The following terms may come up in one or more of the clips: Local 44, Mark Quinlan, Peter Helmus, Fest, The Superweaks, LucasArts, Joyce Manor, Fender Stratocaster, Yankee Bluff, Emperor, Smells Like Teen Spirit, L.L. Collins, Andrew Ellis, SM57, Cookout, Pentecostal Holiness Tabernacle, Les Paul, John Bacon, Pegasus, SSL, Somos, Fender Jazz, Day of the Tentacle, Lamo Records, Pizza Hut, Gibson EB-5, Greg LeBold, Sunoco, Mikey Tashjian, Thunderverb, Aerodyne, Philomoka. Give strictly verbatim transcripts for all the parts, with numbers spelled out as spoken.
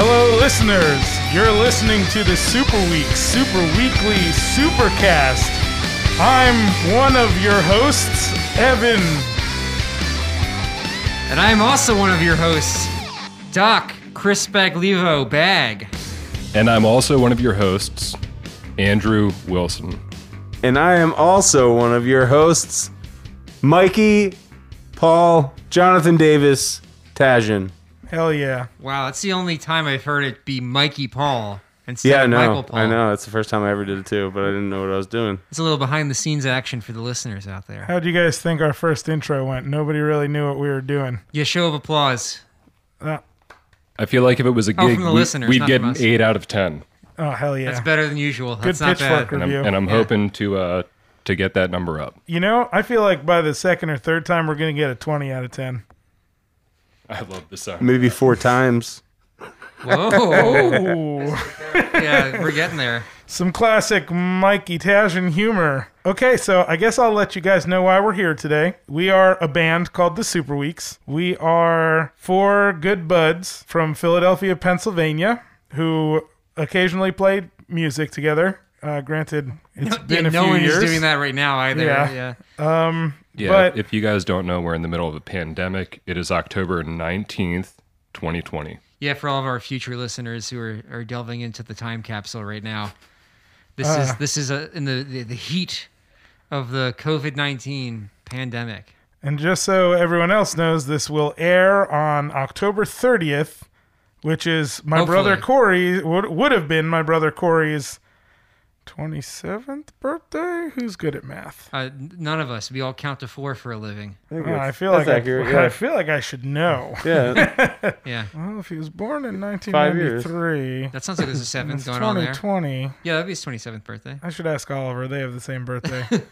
Hello, listeners. You're listening to the Superweaks, Super Weekly Supercast. I'm one of your hosts, Evan. And I'm also one of your hosts, Doc Chris Baglivo Bag. And I'm also one of your hosts, Andrew Wilson. And I am also one of your hosts, Mikey, Paul, Jonathan Davis, Tajan. Hell yeah. Wow, that's the only time I've heard it be Mikey Paul instead yeah, of no, Michael Paul. I know, it's the first time I ever did it too, but I didn't know what I was doing. It's a little behind-the-scenes action for the listeners out there. How do you guys think our first intro went? Nobody really knew what we were doing. Yeah, show of applause. Uh, I feel like if it was a gig, oh, we, we'd get an eight out of ten. Oh, hell yeah. That's better than usual. Good pitchfork review. And I'm, and I'm yeah. hoping to uh, to get that number up. You know, I feel like by the second or third time, we're going to get a twenty out of ten. I love the song. Maybe four times. Whoa. Yeah, we're getting there. Some classic Mikey Tajan humor. Okay, so I guess I'll let you guys know why we're here today. We are a band called The Superweaks. We are four good buds from Philadelphia, Pennsylvania, who occasionally play music together. Uh, granted, it's no, been yeah, a no few years. No one is doing that right now either. Yeah. yeah. Um, yeah but, if you guys don't know, we're in the middle of a pandemic. It is October nineteenth, twenty twenty. Yeah, for all of our future listeners who are, are delving into the time capsule right now, this uh, is this is a, in the, the, the heat of the COVID nineteen pandemic. And just so everyone else knows, this will air on October thirtieth, which is my Hopefully. brother Corey, would, would have been my brother Corey's twenty-seventh birthday? Who's good at math? Uh, none of us. We all count to four for a living. I, oh, I feel like accurate, I, yeah. I feel like I should know. Yeah. yeah. Well, if he was born in nineteen ninety-three, that sounds like there's a seventh going on there. twenty twenty. Yeah, that'd be his twenty-seventh birthday. I should ask Oliver. They have the same birthday.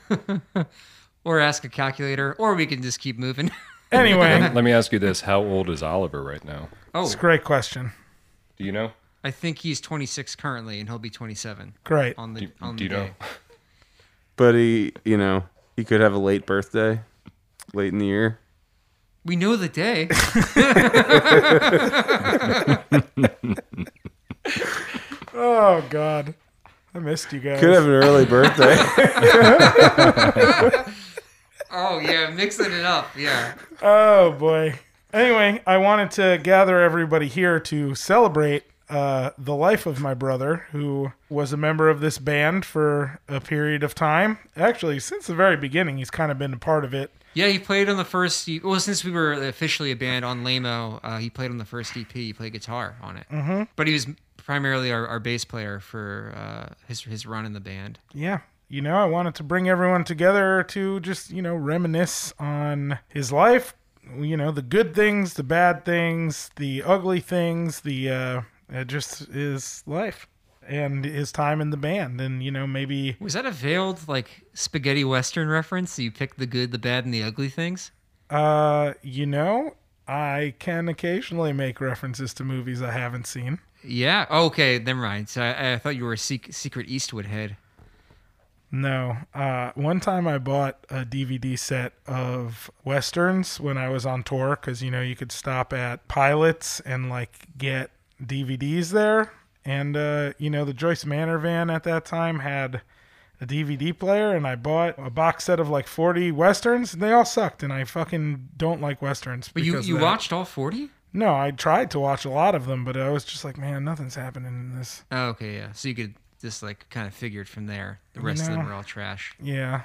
Or ask a calculator, or we can just keep moving. Anyway, let me ask you this: how old is Oliver right now? Oh, it's a great question. Do you know? I think he's twenty-six currently, and he'll be twenty-seven. Great. On the, do, on do the you day. Know? But he, you know, he could have a late birthday, late in the year. We know the day. Oh, God. I missed you guys. Could have an early birthday. Oh, yeah, mixing it up, yeah. Oh, boy. Anyway, I wanted to gather everybody here to celebrate Uh, the life of my brother, who was a member of this band for a period of time. Actually, since the very beginning, he's kind of been a part of it. Yeah, he played on the first... Well, since we were officially a band on Lamo, uh, he played on the first E P. He played guitar on it. Mm-hmm. But he was primarily our, our bass player for uh, his, his run in the band. Yeah. You know, I wanted to bring everyone together to just, you know, reminisce on his life. You know, the good things, the bad things, the ugly things, the... Uh, It just is life and his time in the band. And, you know, maybe... Was that a veiled, like, spaghetti Western reference? You pick the good, the bad, and the ugly things? Uh, you know, I can occasionally make references to movies I haven't seen. Yeah? Okay, never mind. So I, I thought you were a sec- secret Eastwood head. No. Uh, one time I bought a D V D set of Westerns when I was on tour because, you know, you could stop at Pilots and, like, get D V Ds there, and uh you know the Joyce Manor van at that time had a D V D player, and I bought a box set of like forty Westerns, and they all sucked, and I fucking don't like Westerns. But you you watched all forty? No, I tried to watch a lot of them, but I was just like, man, nothing's happening in this. Oh, okay, yeah. So you could just like kind of figured from there the rest you know, of them were all trash. Yeah.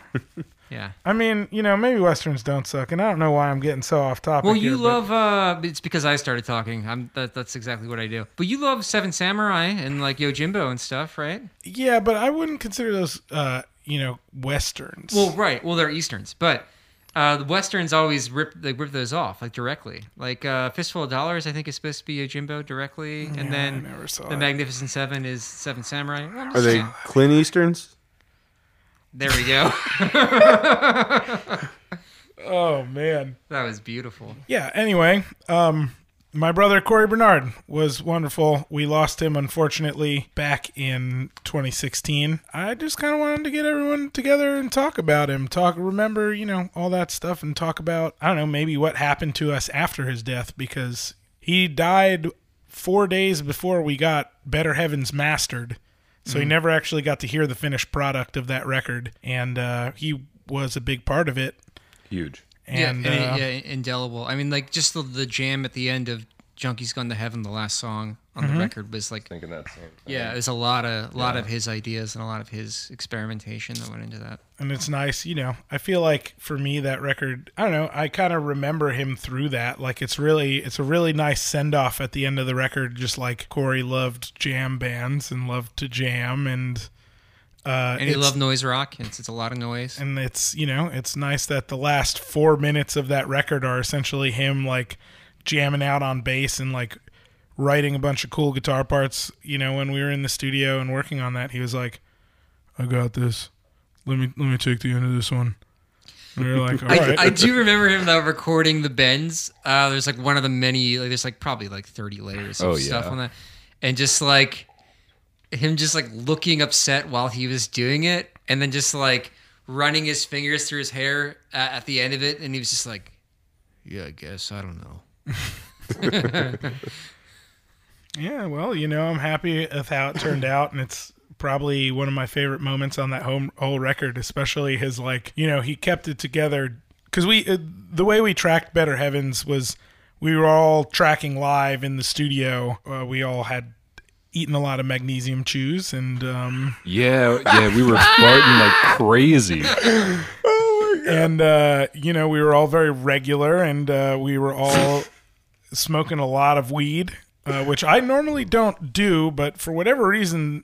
Yeah. I mean, you know, maybe Westerns don't suck, and I don't know why I'm getting so off topic. Well, you here, love, but... uh, it's because I started talking. I'm that, That's exactly what I do. But you love Seven Samurai and, like, Yojimbo and stuff, right? Yeah, but I wouldn't consider those, uh, you know, Westerns. Well, right. Well, they're Easterns. But uh, the Westerns always rip they rip those off, like, directly. Like, uh, Fistful of Dollars, I think, is supposed to be Yojimbo directly. Yeah, and then I never saw The it. Magnificent Seven is Seven Samurai. Are they Clint Easterns? There we go. Oh, man. That was beautiful. Yeah, anyway, um, my brother Corey Bernard was wonderful. We lost him, unfortunately, back in twenty sixteen. I just kind of wanted to get everyone together and talk about him. Talk, remember, you know, all that stuff, and talk about, I don't know, maybe what happened to us after his death, because he died four days before we got Better Heavens mastered. So mm-hmm. he never actually got to hear the finished product of that record. And uh, he was a big part of it. Huge. And, yeah, and uh, it, yeah, indelible. I mean, like, just the, the jam at the end of Junkie's Gone to Heaven, the last song on mm-hmm. the record, was like... thinking that same thing. Yeah, there's a lot of, lot yeah. of his ideas and a lot of his experimentation that went into that. And it's nice, you know, I feel like, for me, that record, I don't know, I kind of remember him through that. Like, it's really, it's a really nice send-off at the end of the record, just like Corey loved jam bands and loved to jam and... Uh, and he loved noise rock, and it's, it's a lot of noise. And it's, you know, it's nice that the last four minutes of that record are essentially him, like, jamming out on bass and, like, writing a bunch of cool guitar parts. You know, when we were in the studio and working on that, he was like, I got this. Let me let me take the end of this one. And we were like, all right. I, I do remember him, though, recording the bends. Uh, there's, like, one of the many, like, there's, like, probably, like, thirty layers of oh, stuff yeah. on that. And just, like... him just like looking upset while he was doing it, and then just like running his fingers through his hair at, at the end of it, and he was just like, yeah, I guess, I don't know. Yeah, well, you know, I'm happy with how it turned out, and it's probably one of my favorite moments on that home, whole record, especially his like, you know, he kept it together, because we, uh, the way we tracked Better Heavens was we were all tracking live in the studio. Uh, we all had eating a lot of magnesium chews, and um yeah yeah we were farting like crazy. Oh my God. And uh you know, we were all very regular, and uh we were all smoking a lot of weed, uh which I normally don't do, but for whatever reason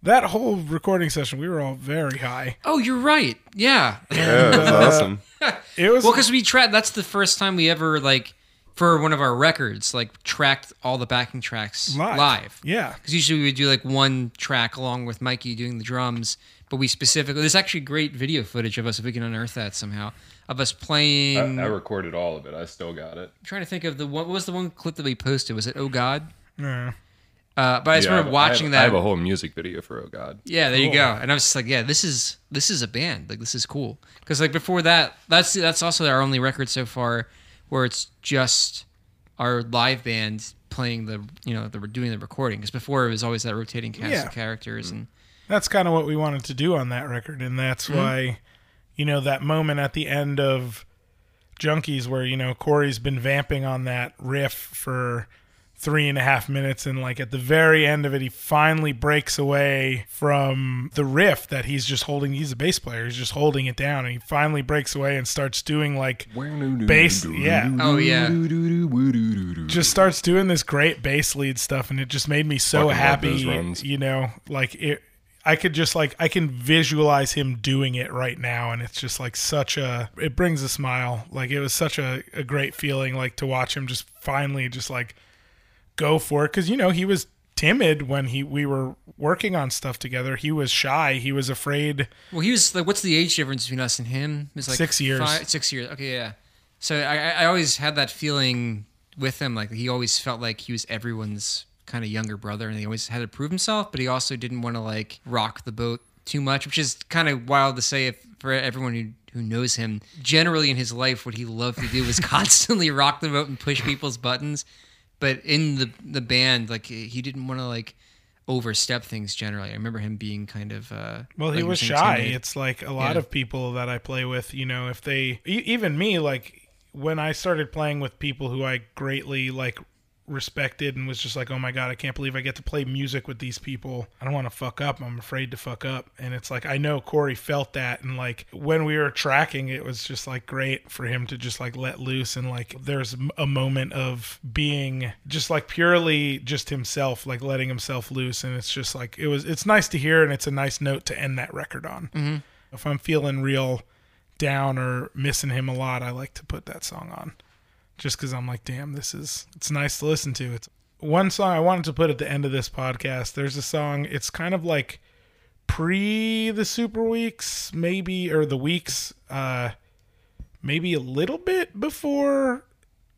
that whole recording session we were all very high. Oh, you're right. Yeah, yeah, that's uh, awesome. It was well, because we tried, that's the first time we ever like for one of our records, like, tracked all the backing tracks live. live. Yeah. Because usually we would do, like, one track along with Mikey doing the drums, but we specifically... There's actually great video footage of us, if we can unearth that somehow, of us playing... I, I recorded all of it. I still got it. I'm trying to think of the... What was the one clip that we posted? Was it Oh God? Yeah. Uh, but I just yeah, remember I have, watching I have, that. I have a whole music video for Oh God. Yeah, there cool. you go. And I was just like, yeah, this is this is a band. Like, this is cool. Because, like, before that, that's that's also our only record so far... where it's just our live band playing the, you know, the, doing the recording. Because before it was always that rotating cast yeah. of characters. And that's kind of what we wanted to do on that record. And that's mm-hmm. why, you know, that moment at the end of Junkies where, you know, Corey's been vamping on that riff for three and a half minutes. And like at the very end of it, he finally breaks away from the riff that he's just holding. He's a bass player. He's just holding it down. And he finally breaks away and starts doing like bass. Yeah. Oh yeah. Just starts doing this great bass lead stuff. And it just made me so Fucking happy. You know, like it, I could just like, I can visualize him doing it right now. And it's just like such a, it brings a smile. Like it was such a, a great feeling, like to watch him just finally just like, go for it, because you know he was timid when he we were working on stuff together. He was shy. He was afraid. Well, he was like, what's the age difference between us and him? It's like six years. Five, six years. Okay, yeah. So I, I always had that feeling with him. Like he always felt like he was everyone's kind of younger brother, and he always had to prove himself. But he also didn't want to like rock the boat too much, which is kind of wild to say if, for everyone who. who knows him. Generally in his life, what he loved to do was constantly rock the boat and push people's buttons. But in the the band, like he didn't want to like overstep things generally. I remember him being kind of uh, well, he was shy. It's like a lot yeah. of people that I play with, you know, if they even me, like when I started playing with people who I greatly like respected and was just like, oh my God, I can't believe I get to play music with these people. I don't want to fuck up. I'm afraid to fuck up. And it's like I know Corey felt that, and like when we were tracking, it was just like great for him to just like let loose, and like there's a moment of being just like purely just himself, like letting himself loose. And it's just like it was it's nice to hear, and it's a nice note to end that record on. Mm-hmm. If I'm feeling real down or missing him a lot, I like to put that song on. Just because I'm like, damn, this is, it's nice to listen to. It's one song I wanted to put at the end of this podcast. There's a song, it's kind of like pre the Superweaks, maybe, or the Weeks, uh, maybe a little bit before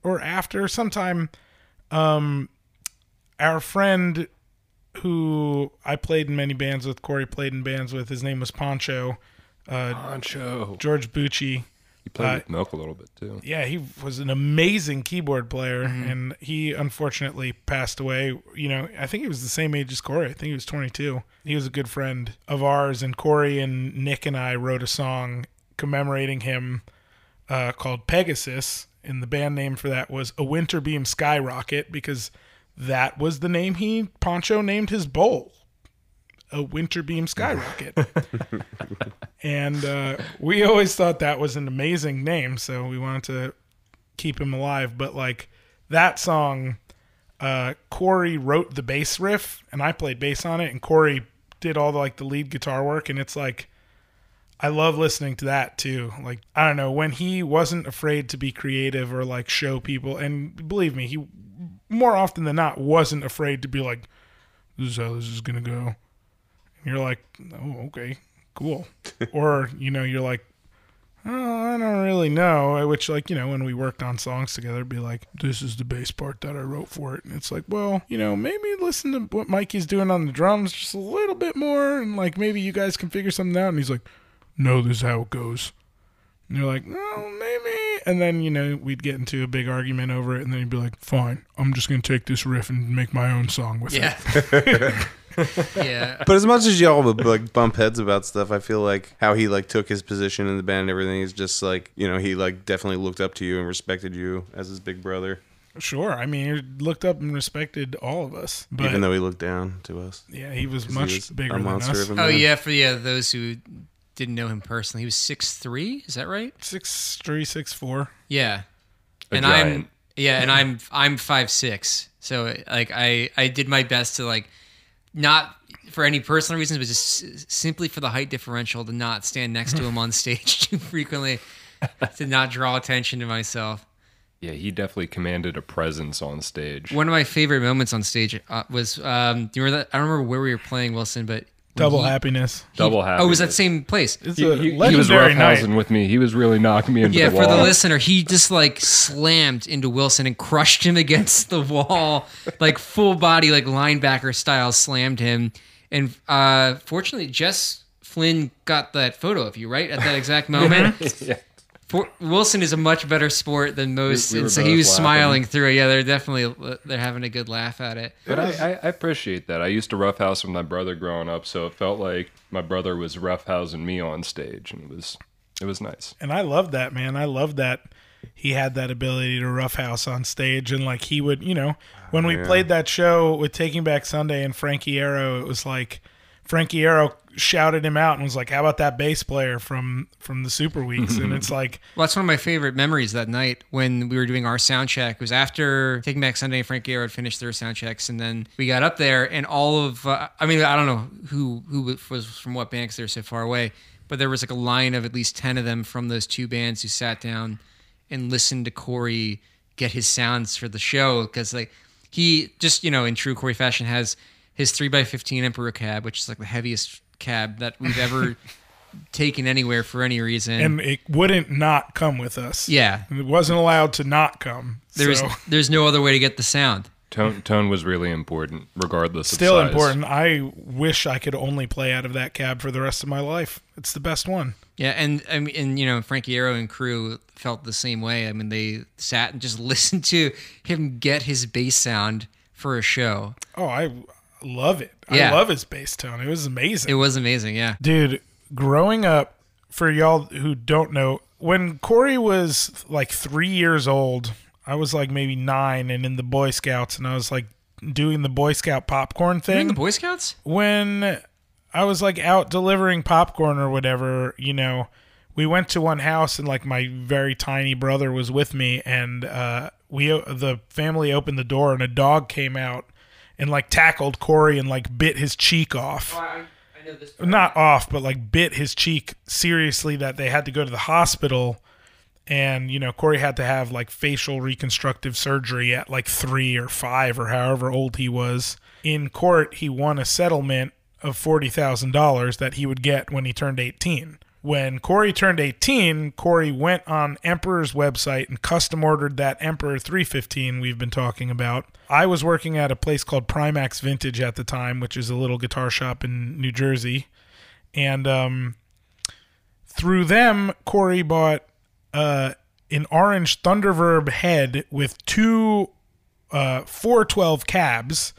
or after. Sometime um, our friend who I played in many bands with, Corey played in bands with, his name was Poncho. Uh, Poncho. George Bucci. He played uh, with Milk a little bit too. Yeah, he was an amazing keyboard player, mm-hmm. and he unfortunately passed away. You know, I think he was the same age as Corey. I think he was twenty-two. He was a good friend of ours, and Corey and Nick and I wrote a song commemorating him uh, called Pegasus, and the band name for that was A Winter Beam Skyrocket, because that was the name he, Poncho, named his bowl. A Winter Beam Skyrocket. And uh, we always thought that was an amazing name, so we wanted to keep him alive. But, like, that song, uh, Corey wrote the bass riff, and I played bass on it, and Corey did all, the, like, the lead guitar work, and it's, like, I love listening to that, too. Like, I don't know, when he wasn't afraid to be creative or, like, show people, and believe me, he more often than not wasn't afraid to be like, this is how this is going to go. You're like, oh, okay, cool. Or, you know, you're like, oh, I don't really know. Which, like, you know, when we worked on songs together, it'd be like, this is the bass part that I wrote for it. And it's like, well, you know, maybe listen to what Mikey's doing on the drums just a little bit more. And, like, maybe you guys can figure something out. And he's like, no, this is how it goes. And you're like, no, maybe. And then, you know, we'd get into a big argument over it. And then he'd be like, fine, I'm just going to take this riff and make my own song with yeah. it. Yeah. But as much as y'all would like bump heads about stuff, I feel like how he like took his position in the band and everything is just like, you know, he like definitely looked up to you and respected you as his big brother. Sure. I mean, he looked up and respected all of us. But even though he looked down to us. Yeah, he was much he was bigger than us. Oh, man. yeah, for yeah, those who didn't know him personally. He was six three, is that right? six three, six four Yeah. A and giant. I'm yeah, and I'm I'm five six. So like I I did my best to like not for any personal reasons, but just simply for the height differential to not stand next to him on stage too frequently, to not draw attention to myself. Yeah, he definitely commanded a presence on stage. One of my favorite moments on stage was, um, do you remember that? I don't remember where we were playing, Wilson, but... Double he, happiness. He, Double happiness. Oh, it was that same place. It's he, a he, he was roughhousing night. with me. He was really knocking me into yeah, the wall. Yeah, for the listener, he just like slammed into Wilson and crushed him against the wall, like full body, like linebacker style slammed him. And uh, fortunately, Jess Flynn got that photo of you right at that exact moment. yeah. For, Wilson is a much better sport than most, we, we and so he was laughing. smiling through it. Yeah, they're definitely they're having a good laugh at it. But I, I appreciate that. I used to roughhouse with my brother growing up, so it felt like my brother was roughhousing me on stage, and it was it was nice. And I loved that, man. I loved that he had that ability to roughhouse on stage, and like he would, you know, when we yeah. played that show with Taking Back Sunday and Frank Iero, it was like Frank Iero shouted him out and was like, how about that bass player from from the Superweaks? And it's like, well, that's one of my favorite memories that night when we were doing our sound check. It was after Taking Back Sunday and Frank Iero had finished their sound checks, and then we got up there and all of uh, I mean I don't know who who was from what bands, they're so far away, but there was like a line of at least ten of them from those two bands who sat down and listened to Corey get his sounds for the show, because like he just, you know, in true Corey fashion has his three by fifteen Emperor cab, which is like the heaviest cab that we've ever taken anywhere for any reason, and it wouldn't not come with us. Yeah, it wasn't allowed to not come. There's so. there's no other way to get the sound. Tone tone was really important, regardless. Still of size. important. I wish I could only play out of that cab for the rest of my life. It's the best one. Yeah, and I mean, and you know, Frank Iero and crew felt the same way. I mean, they sat and just listened to him get his bass sound for a show. Oh, I. love it. Yeah. I love his bass tone. It was amazing. It was amazing, yeah. Dude, growing up, for y'all who don't know, when Corey was like three years old, I was like maybe nine and in the Boy Scouts, and I was like doing the Boy Scout popcorn thing. You're in the Boy Scouts? When I was like out delivering popcorn or whatever, you know, we went to one house and like my very tiny brother was with me, and uh, we the family opened the door and a dog came out and like tackled Corey and like bit his cheek off. Oh, I, I know this story. Not off, but like bit his cheek seriously that they had to go to the hospital. And, you know, Corey had to have like facial reconstructive surgery at like three or five or however old he was. In court, he won a settlement of forty thousand dollars that he would get when he turned eighteen. When Corey turned eighteen, Corey went on Emperor's website and custom ordered that Emperor three fifteen we've been talking about. I was working at a place called Primax Vintage at the time, which is a little guitar shop in New Jersey. And um, through them, Corey bought uh, an orange Thunderverb head with two uh, four twelve cabs,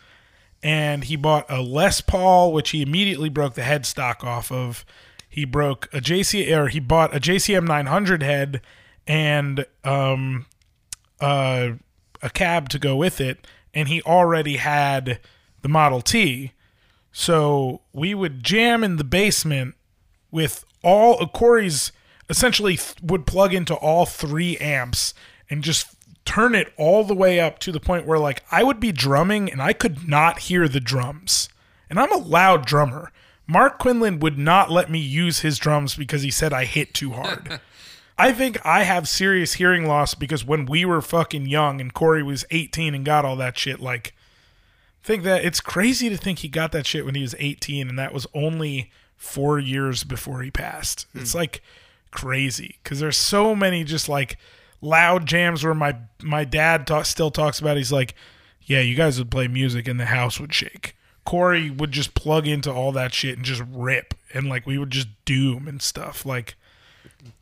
and he bought a Les Paul, which he immediately broke the headstock off of. He broke a J C, or he bought a J C M nine hundred head and um, uh, a cab to go with it, and he already had the Model T. So we would jam in the basement with all uh, Corey's essentially th- would plug into all three amps and just turn it all the way up to the point where, like, I would be drumming and I could not hear the drums. And I'm a loud drummer. Mark Quinlan would not let me use his drums because he said I hit too hard. I think I have serious hearing loss because when we were fucking young and Corey was eighteen and got all that shit, like, think that it's crazy to think he got that shit when he was eighteen, and that was only four years before he passed. Mm. It's like crazy because there's so many just like loud jams where my my dad talk, still talks about it. He's like, yeah, you guys would play music and the house would shake. Corey would just plug into all that shit and just rip, and like we would just doom and stuff like.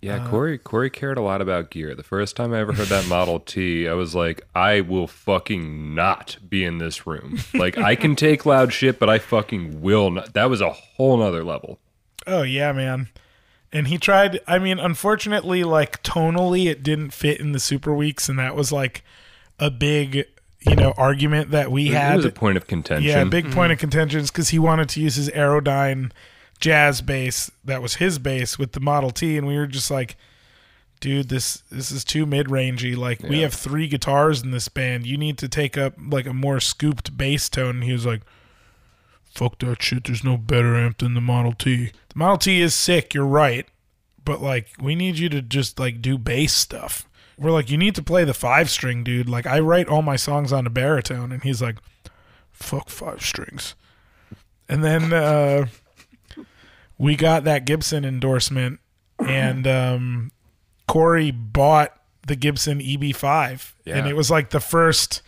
Yeah, Corey Corey cared a lot about gear. The first time I ever heard that Model T, I was like, I will fucking not be in this room. Like, I can take loud shit, but I fucking will not. That was a whole nother level. Oh, yeah, man. And he tried, I mean, unfortunately, like, tonally, it didn't fit in the Superweaks, and that was, like, a big, you know, argument that we it had. It was a point of contention. Yeah, a big mm-hmm. point of contention, because he wanted to use his Aerodyne jazz bass that was his bass with the Model T, and we were just like, dude, this this is too mid-rangey, like yeah. we have three guitars in this band, you need to take up like a more scooped bass tone. And he was like, fuck that shit, there's no better amp than the Model T. The Model T is sick, you're right, but like we need you to just like do bass stuff. We're like, you need to play the five string, dude, like I write all my songs on a baritone. And he's like, fuck five strings. And then uh we got that Gibson endorsement, and um, Corey bought the Gibson E B five, yeah. and it was like the first.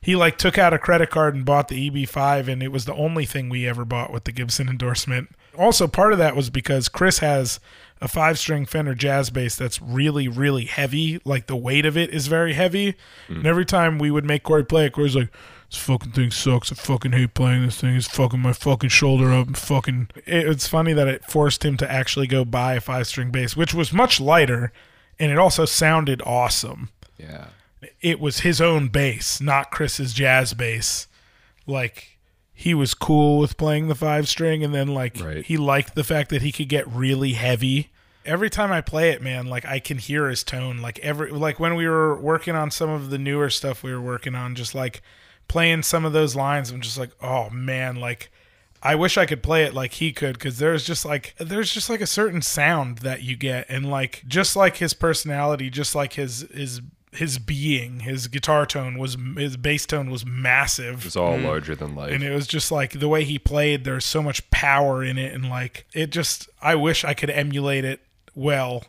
He like took out a credit card and bought the E B five, and it was the only thing we ever bought with the Gibson endorsement. Also, part of that was because Chris has a five-string Fender jazz bass that's really, really heavy. Like the weight of it is very heavy, mm. and every time we would make Corey play it, Corey's like, this fucking thing sucks. I fucking hate playing this thing. It's fucking my fucking shoulder up. And fucking. It, it's funny that it forced him to actually go buy a five-string bass, which was much lighter, and it also sounded awesome. Yeah. It was his own bass, not Chris's jazz bass. Like, he was cool with playing the five-string, and then, like, right. he liked the fact that he could get really heavy. Every time I play it, man, like, I can hear his tone. Like, every like when we were working on some of the newer stuff we were working on, just, like, playing some of those lines, I'm just like, oh man, like I wish I could play it like he could, because there's just like there's just like a certain sound that you get, and like just like his personality, just like his his his being, his guitar tone was his bass tone was massive. It was all mm. larger than life, and it was just like the way he played. There's so much power in it, and like it just I wish I could emulate it well,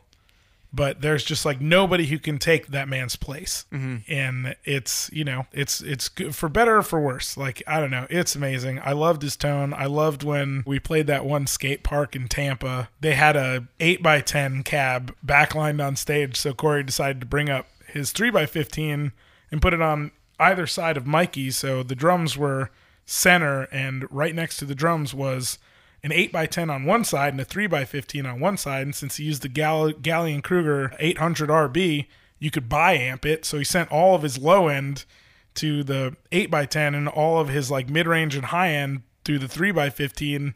but there's just like nobody who can take that man's place. Mm-hmm. And it's, you know, it's, it's good for better or for worse. Like, I don't know. It's amazing. I loved his tone. I loved when we played that one skate park in Tampa, they had a eight by ten cab backlined on stage. So Corey decided to bring up his three by fifteen and put it on either side of Mikey. So the drums were center, and right next to the drums was an eight by ten on one side and a three by fifteen on one side. And since he used the Gall- Galleon Kruger eight hundred R B, you could bi-amp it. So he sent all of his low end to the eight by ten and all of his like mid-range and high end through the three by fifteen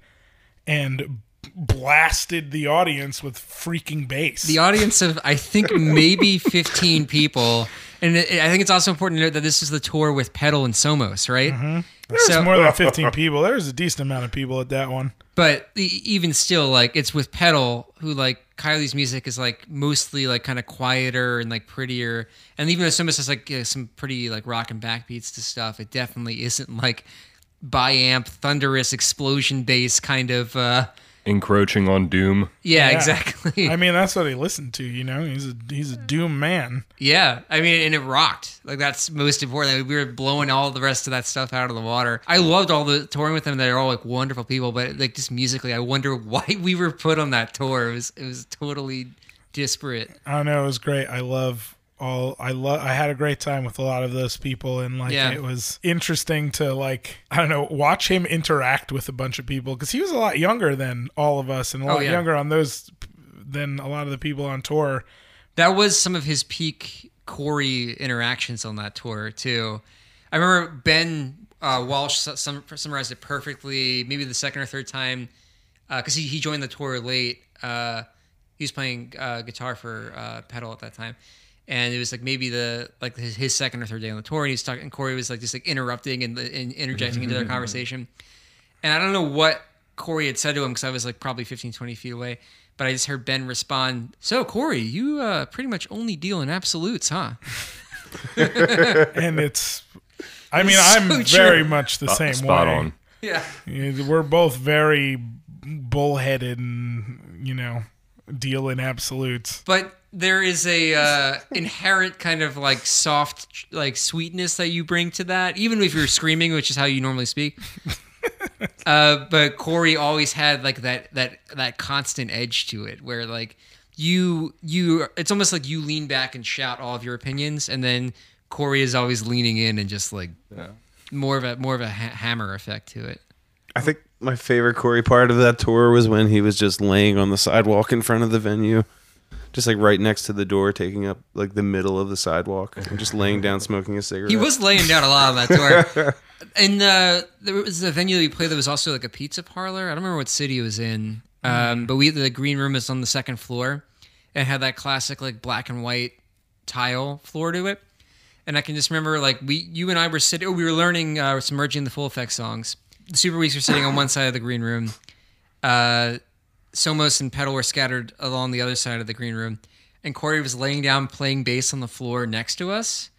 and blasted the audience with freaking bass. The audience of, I think, maybe fifteen people. And it, I think it's also important to note that this is the tour with Petal and Somos, right? Mm-hmm. There's so, more than fifteen people. There's a decent amount of people at that one. But even still, like, it's with Petal, who, like, Kylie's music is, like, mostly, like, kind of quieter and, like, prettier. And even though Somos has, like, some pretty, like, rock and backbeats to stuff, it definitely isn't, like, bi-amp, thunderous, explosion bass kind of... Uh, encroaching on doom. Yeah, yeah, exactly. I mean, that's what he listened to, you know? He's a, he's a doom man. Yeah, I mean, and it rocked. Like, that's most important. I mean, we were blowing all the rest of that stuff out of the water. I loved all the touring with them. They're all, like, wonderful people, but, like, just musically, I wonder why we were put on that tour. It was, it was totally... disparate. I know, it was great. I love all I love I had a great time with a lot of those people, and like yeah. it was interesting to like I don't know watch him interact with a bunch of people, because he was a lot younger than all of us and a lot oh, yeah. younger on those than a lot of the people on tour. That was some of his peak Corey interactions on that tour too. I remember Ben uh, Walsh sum- summarized it perfectly. Maybe the second or third time, because uh, he, he joined the tour late. Uh, he was playing uh, guitar for uh, Petal at that time, and it was like maybe the like his, his second or third day on the tour, and he was talking. And Corey was like just like interrupting and, and interjecting into their conversation. And I don't know what Corey had said to him, because I was like probably fifteen, twenty feet away. But I just heard Ben respond, "So, Corey, you uh, pretty much only deal in absolutes, huh?" And it's, I mean, it's I'm so very true. much the uh, same spot way. Spot on. Yeah. We're both very bullheaded and, you know, deal in absolutes. But there is a uh, inherent kind of like soft, like sweetness that you bring to that, even if you're screaming, which is how you normally speak. Uh, but Corey always had like that, that, that constant edge to it, where like you, you, it's almost like you lean back and shout all of your opinions, and then Corey is always leaning in and just like yeah. more of a, more of a ha- hammer effect to it. I think my favorite Corey part of that tour was when he was just laying on the sidewalk in front of the venue, just like right next to the door, taking up like the middle of the sidewalk and just laying down, smoking a cigarette. He was laying down a lot on that tour. And uh, there was a venue that we played that was also like a pizza parlor. I don't remember what city it was in, um, but we the green room is on the second floor, and it had that classic like black and white tile floor to it. And I can just remember like we, you and I were sitting. Oh, we were learning uh, some merging the Full Effect songs. The Superweaks were sitting on one side of the green room. Uh, Somos and Petal were scattered along the other side of the green room, and Corey was laying down playing bass on the floor next to us.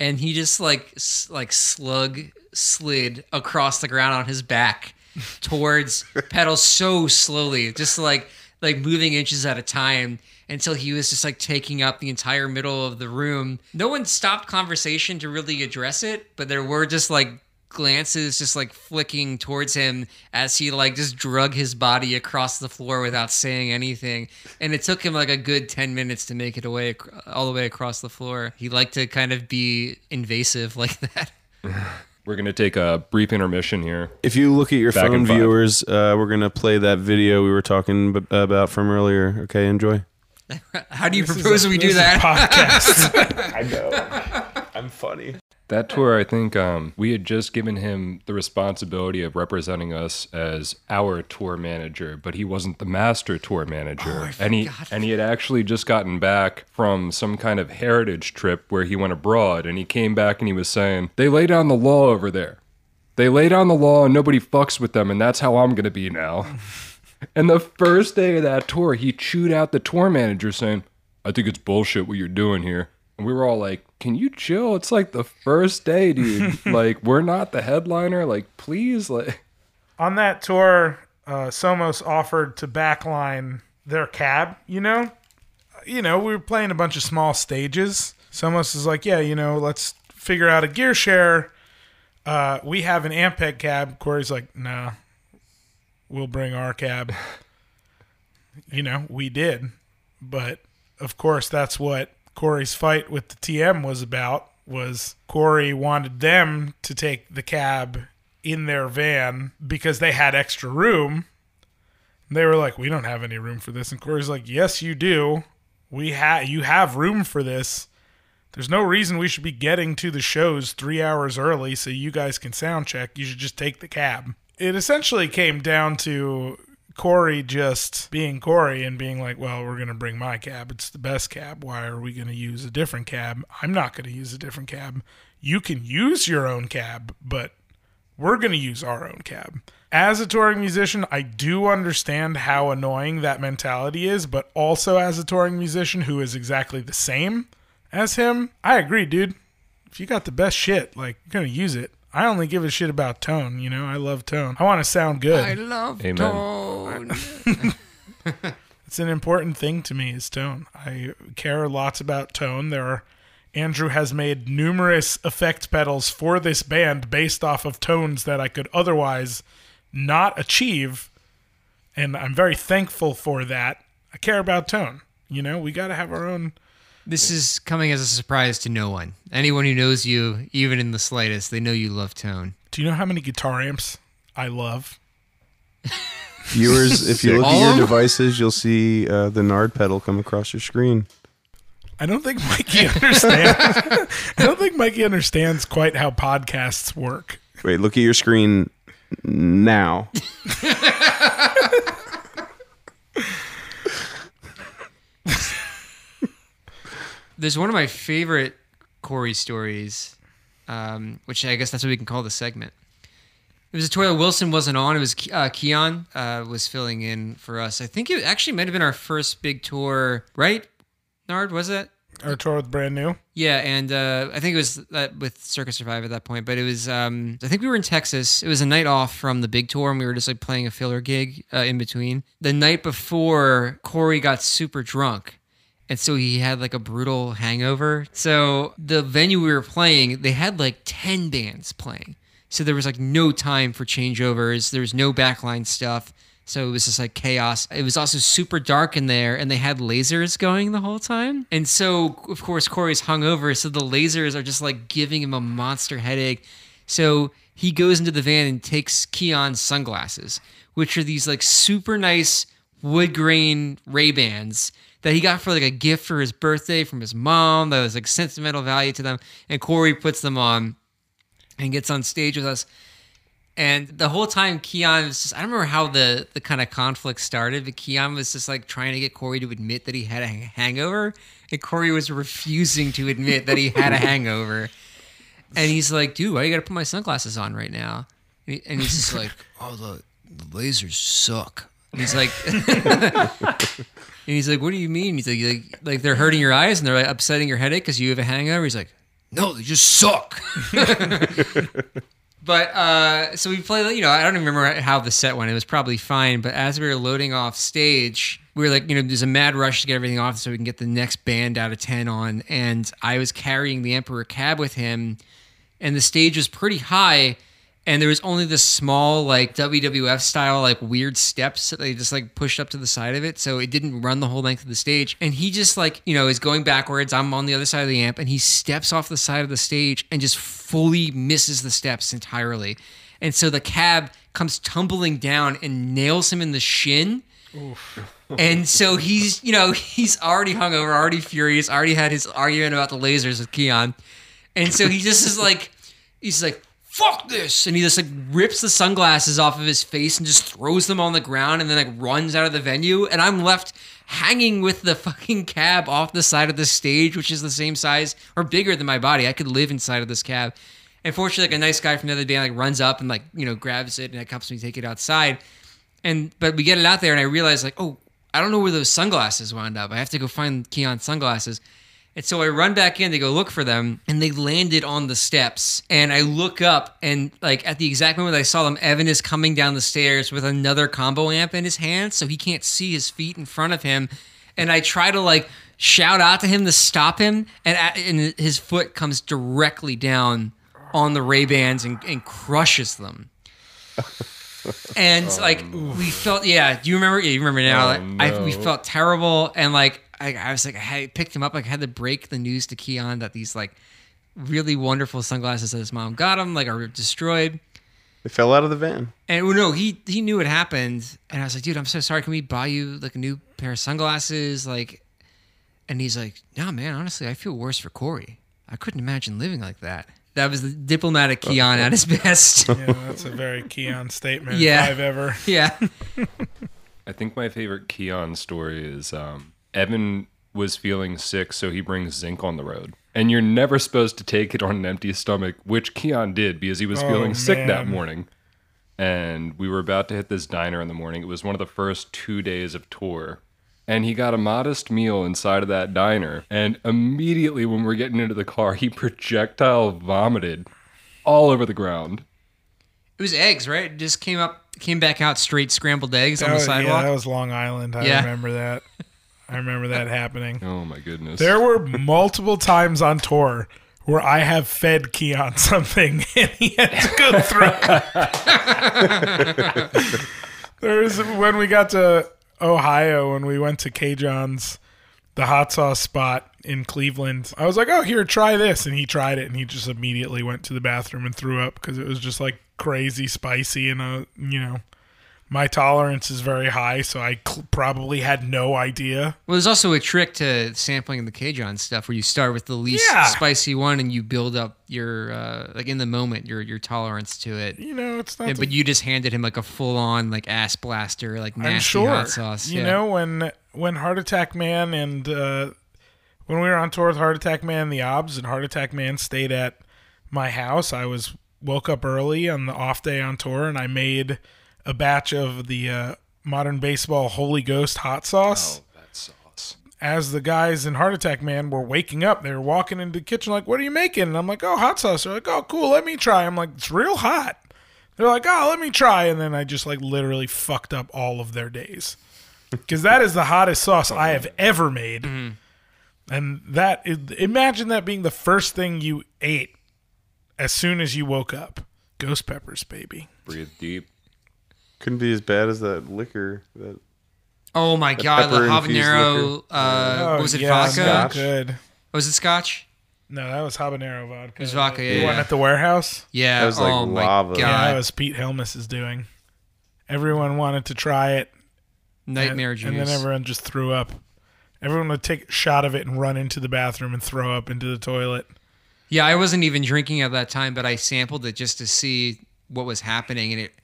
And he just like like slug slid across the ground on his back towards Pedal so slowly, just like like moving inches at a time, until he was just like taking up the entire middle of the room. No one stopped conversation to really address it, but there were just like glances just like flicking towards him as he like just drug his body across the floor without saying anything. And it took him like a good ten minutes to make it away all the way across the floor. He liked to kind of be invasive like that. We're gonna take a brief intermission here. If you look at your Back phone, viewers, uh we're gonna play that video we were talking about from earlier. Okay, enjoy. How do you this propose a, we do that podcast? I know, I'm funny. That tour, I think um, we had just given him the responsibility of representing us as our tour manager, but he wasn't the master tour manager. Oh, and he and he had actually just gotten back from some kind of heritage trip where he went abroad, and he came back and he was saying, "They lay down the law over there. They lay down the law and nobody fucks with them, and that's how I'm going to be now." And the first day of that tour, he chewed out the tour manager saying, "I think it's bullshit what you're doing here." And we were all like, "Can you chill? It's like the first day, dude. Like, we're not the headliner. Like, please." Like, on that tour, uh, Somos offered to backline their cab, you know? You know, we were playing a bunch of small stages. Somos is like, "Yeah, you know, let's figure out a gear share. Uh, we have an Ampeg cab." Corey's like, "Nah, we'll bring our cab." You know, we did. But, of course, that's what Corey's fight with the T M was about, was Corey wanted them to take the cab in their van because they had extra room. And they were like, "We don't have any room for this." And Corey's like, "Yes, you do. We ha- You have room for this. There's no reason we should be getting to the shows three hours early so you guys can sound check. You should just take the cab." It essentially came down to Corey just being Corey and being like, "Well, we're going to bring my cab. It's the best cab. Why are we going to use a different cab? I'm not going to use a different cab. You can use your own cab, but we're going to use our own cab." As a touring musician, I do understand how annoying that mentality is, but also as a touring musician who is exactly the same as him, I agree, dude. If you got the best shit, like, you're going to use it. I only give a shit about tone, you know? I love tone. I want to sound good. I love Amen. Tone. It's an important thing to me, is tone. I care lots about tone. There are, Andrew has made numerous effect pedals for this band based off of tones that I could otherwise not achieve, and I'm very thankful for that. I care about tone. You know, we got to have our own. This is coming as a surprise to no one. Anyone who knows you, even in the slightest, they know you love tone. Do you know how many guitar amps I love? Viewers, if you look at your devices, you'll see uh, the Nard pedal come across your screen. I don't think Mikey understands. I don't think Mikey understands quite how podcasts work. Wait, look at your screen now. There's one of my favorite Corey stories, um, which I guess that's what we can call the segment. It was a Toya Wilson wasn't on. It was uh, Keon uh, was filling in for us. I think it actually might have been our first big tour, right, Nard? Was it? Our tour with Brand New? Yeah, and uh, I think it was that with Circus Survive at that point. But it was, um, I think we were in Texas. It was a night off from the big tour, and we were just like playing a filler gig uh, in between. The night before, Corey got super drunk. And so he had like a brutal hangover. So the venue we were playing, they had like ten bands playing. So there was like no time for changeovers. There was no backline stuff. So it was just like chaos. It was also super dark in there, and they had lasers going the whole time. And so, of course, Corey's hungover. So the lasers are just like giving him a monster headache. So he goes into the van and takes Keon's sunglasses, which are these like super nice wood grain Ray-Bans that he got for like a gift for his birthday from his mom that was like sentimental value to them. And Corey puts them on and gets on stage with us. And the whole time Keon was just, I don't remember how the, the kind of conflict started, but Keon was just like trying to get Corey to admit that he had a hangover. And Corey was refusing to admit that he had a hangover. And he's like, dude, why you got to put my sunglasses on right now? And, he, and he's just like, oh, the, the lasers suck. And he's like, and he's like, what do you mean? He's like, like, like they're hurting your eyes and they're like upsetting your headache because you have a hangover. He's like, no, they just suck. But uh, so we played, you know, I don't remember how the set went. It was probably fine. But as we were loading off stage, we were like, you know, there's a mad rush to get everything off so we can get the next band out of ten on. And I was carrying the Emperor cab with him, and the stage was pretty high. And there was only this small, like, W W F style, like, weird steps that they just, like, pushed up to the side of it. So it didn't run the whole length of the stage. And he just, like, you know, is going backwards. I'm on the other side of the amp. And he steps off the side of the stage and just fully misses the steps entirely. And so the cab comes tumbling down and nails him in the shin. Oof. And so he's, you know, he's already hungover, already furious, already had his argument about the lasers with Keon. And so he just is, like, he's, like, fuck this! And he just like rips the sunglasses off of his face and just throws them on the ground and then like runs out of the venue. And I'm left hanging with the fucking cab off the side of the stage, which is the same size or bigger than my body. I could live inside of this cab. And fortunately, like a nice guy from the other day like runs up and like, you know, grabs it and like helps me take it outside. And but we get it out there and I realize like, oh, I don't know where those sunglasses wound up. I have to go find Keon's sunglasses. And so I run back in to go look for them, and they landed on the steps. And I look up, and like at the exact moment I saw them, Evan is coming down the stairs with another combo amp in his hand, so he can't see his feet in front of him. And I try to like shout out to him to stop him, and, at, and his foot comes directly down on the Ray-Bans and, and crushes them. And oh, like no. we felt, yeah, do you remember? Yeah, you remember now. Oh, like, no. I, we felt terrible, and like. I, I was like, I had, picked him up. Like, I had to break the news to Keon that these like really wonderful sunglasses that his mom got him like are destroyed. They fell out of the van. And well, no, he he knew it happened. And I was like, dude, I'm so sorry. Can we buy you like a new pair of sunglasses? Like, and he's like, no, man. Honestly, I feel worse for Corey. I couldn't imagine living like that. That was the diplomatic Keon at his best. Yeah, that's a very Keon statement. Yeah. If I've ever. Yeah. I think my favorite Keon story is. Um, Evan was feeling sick, so he brings zinc on the road. And you're never supposed to take it on an empty stomach, which Keon did because he was oh, feeling man. sick that morning. And we were about to hit this diner in the morning. It was one of the first two days of tour. And he got a modest meal inside of that diner. And immediately when we're getting into the car, he projectile vomited all over the ground. It was eggs, right? It just came up, came back out straight scrambled eggs that on the was, sidewalk. Yeah, that was Long Island. I yeah. remember that. I remember that happening. Oh, my goodness. There were multiple times on tour where I have fed Keon something and he had to go through it. There was when we got to Ohio and we went to K-John's the hot sauce spot in Cleveland. I was like, oh, here, try this. And he tried it, and he just immediately went to the bathroom and threw up because it was just like crazy spicy. And, uh, you know, my tolerance is very high, so I cl- probably had no idea. Well, there's also a trick to sampling the Cajun stuff where you start with the least yeah. spicy one and you build up your, uh, like in the moment, your your tolerance to it. You know, it's not... Yeah, the... But you just handed him like a full-on like ass blaster, like nasty I'm sure. hot sauce. You yeah. know, when when Heart Attack Man and uh, when we were on tour with Heart Attack Man, the Obs, and Heart Attack Man stayed at my house, I was woke up early on the off day on tour, and I made... a batch of the uh, Modern Baseball Holy Ghost hot sauce. Oh, that sauce. As the guys in Heart Attack Man were waking up, they were walking into the kitchen like, what are you making? And I'm like, oh, hot sauce. They're like, oh, cool, let me try. I'm like, it's real hot. They're like, oh, let me try. And then I just like literally fucked up all of their days. Because that is the hottest sauce I have ever made. Mm-hmm. And that is, imagine that being the first thing you ate as soon as you woke up. Ghost peppers, baby. Breathe deep. Couldn't be as bad as that liquor. That oh my that god, the habanero. Uh, oh, was it yeah, vodka? Scotch. Good. Was it scotch? No, that was habanero vodka. It was vodka. Yeah, the yeah. one at the warehouse. Yeah, that was like oh lava. My god. Yeah, that was Pete Helmus's doing. Everyone wanted to try it. Nightmare and, juice. And then everyone just threw up. Everyone would take a shot of it and run into the bathroom and throw up into the toilet. Yeah, I wasn't even drinking at that time, but I sampled it just to see what was happening, and it.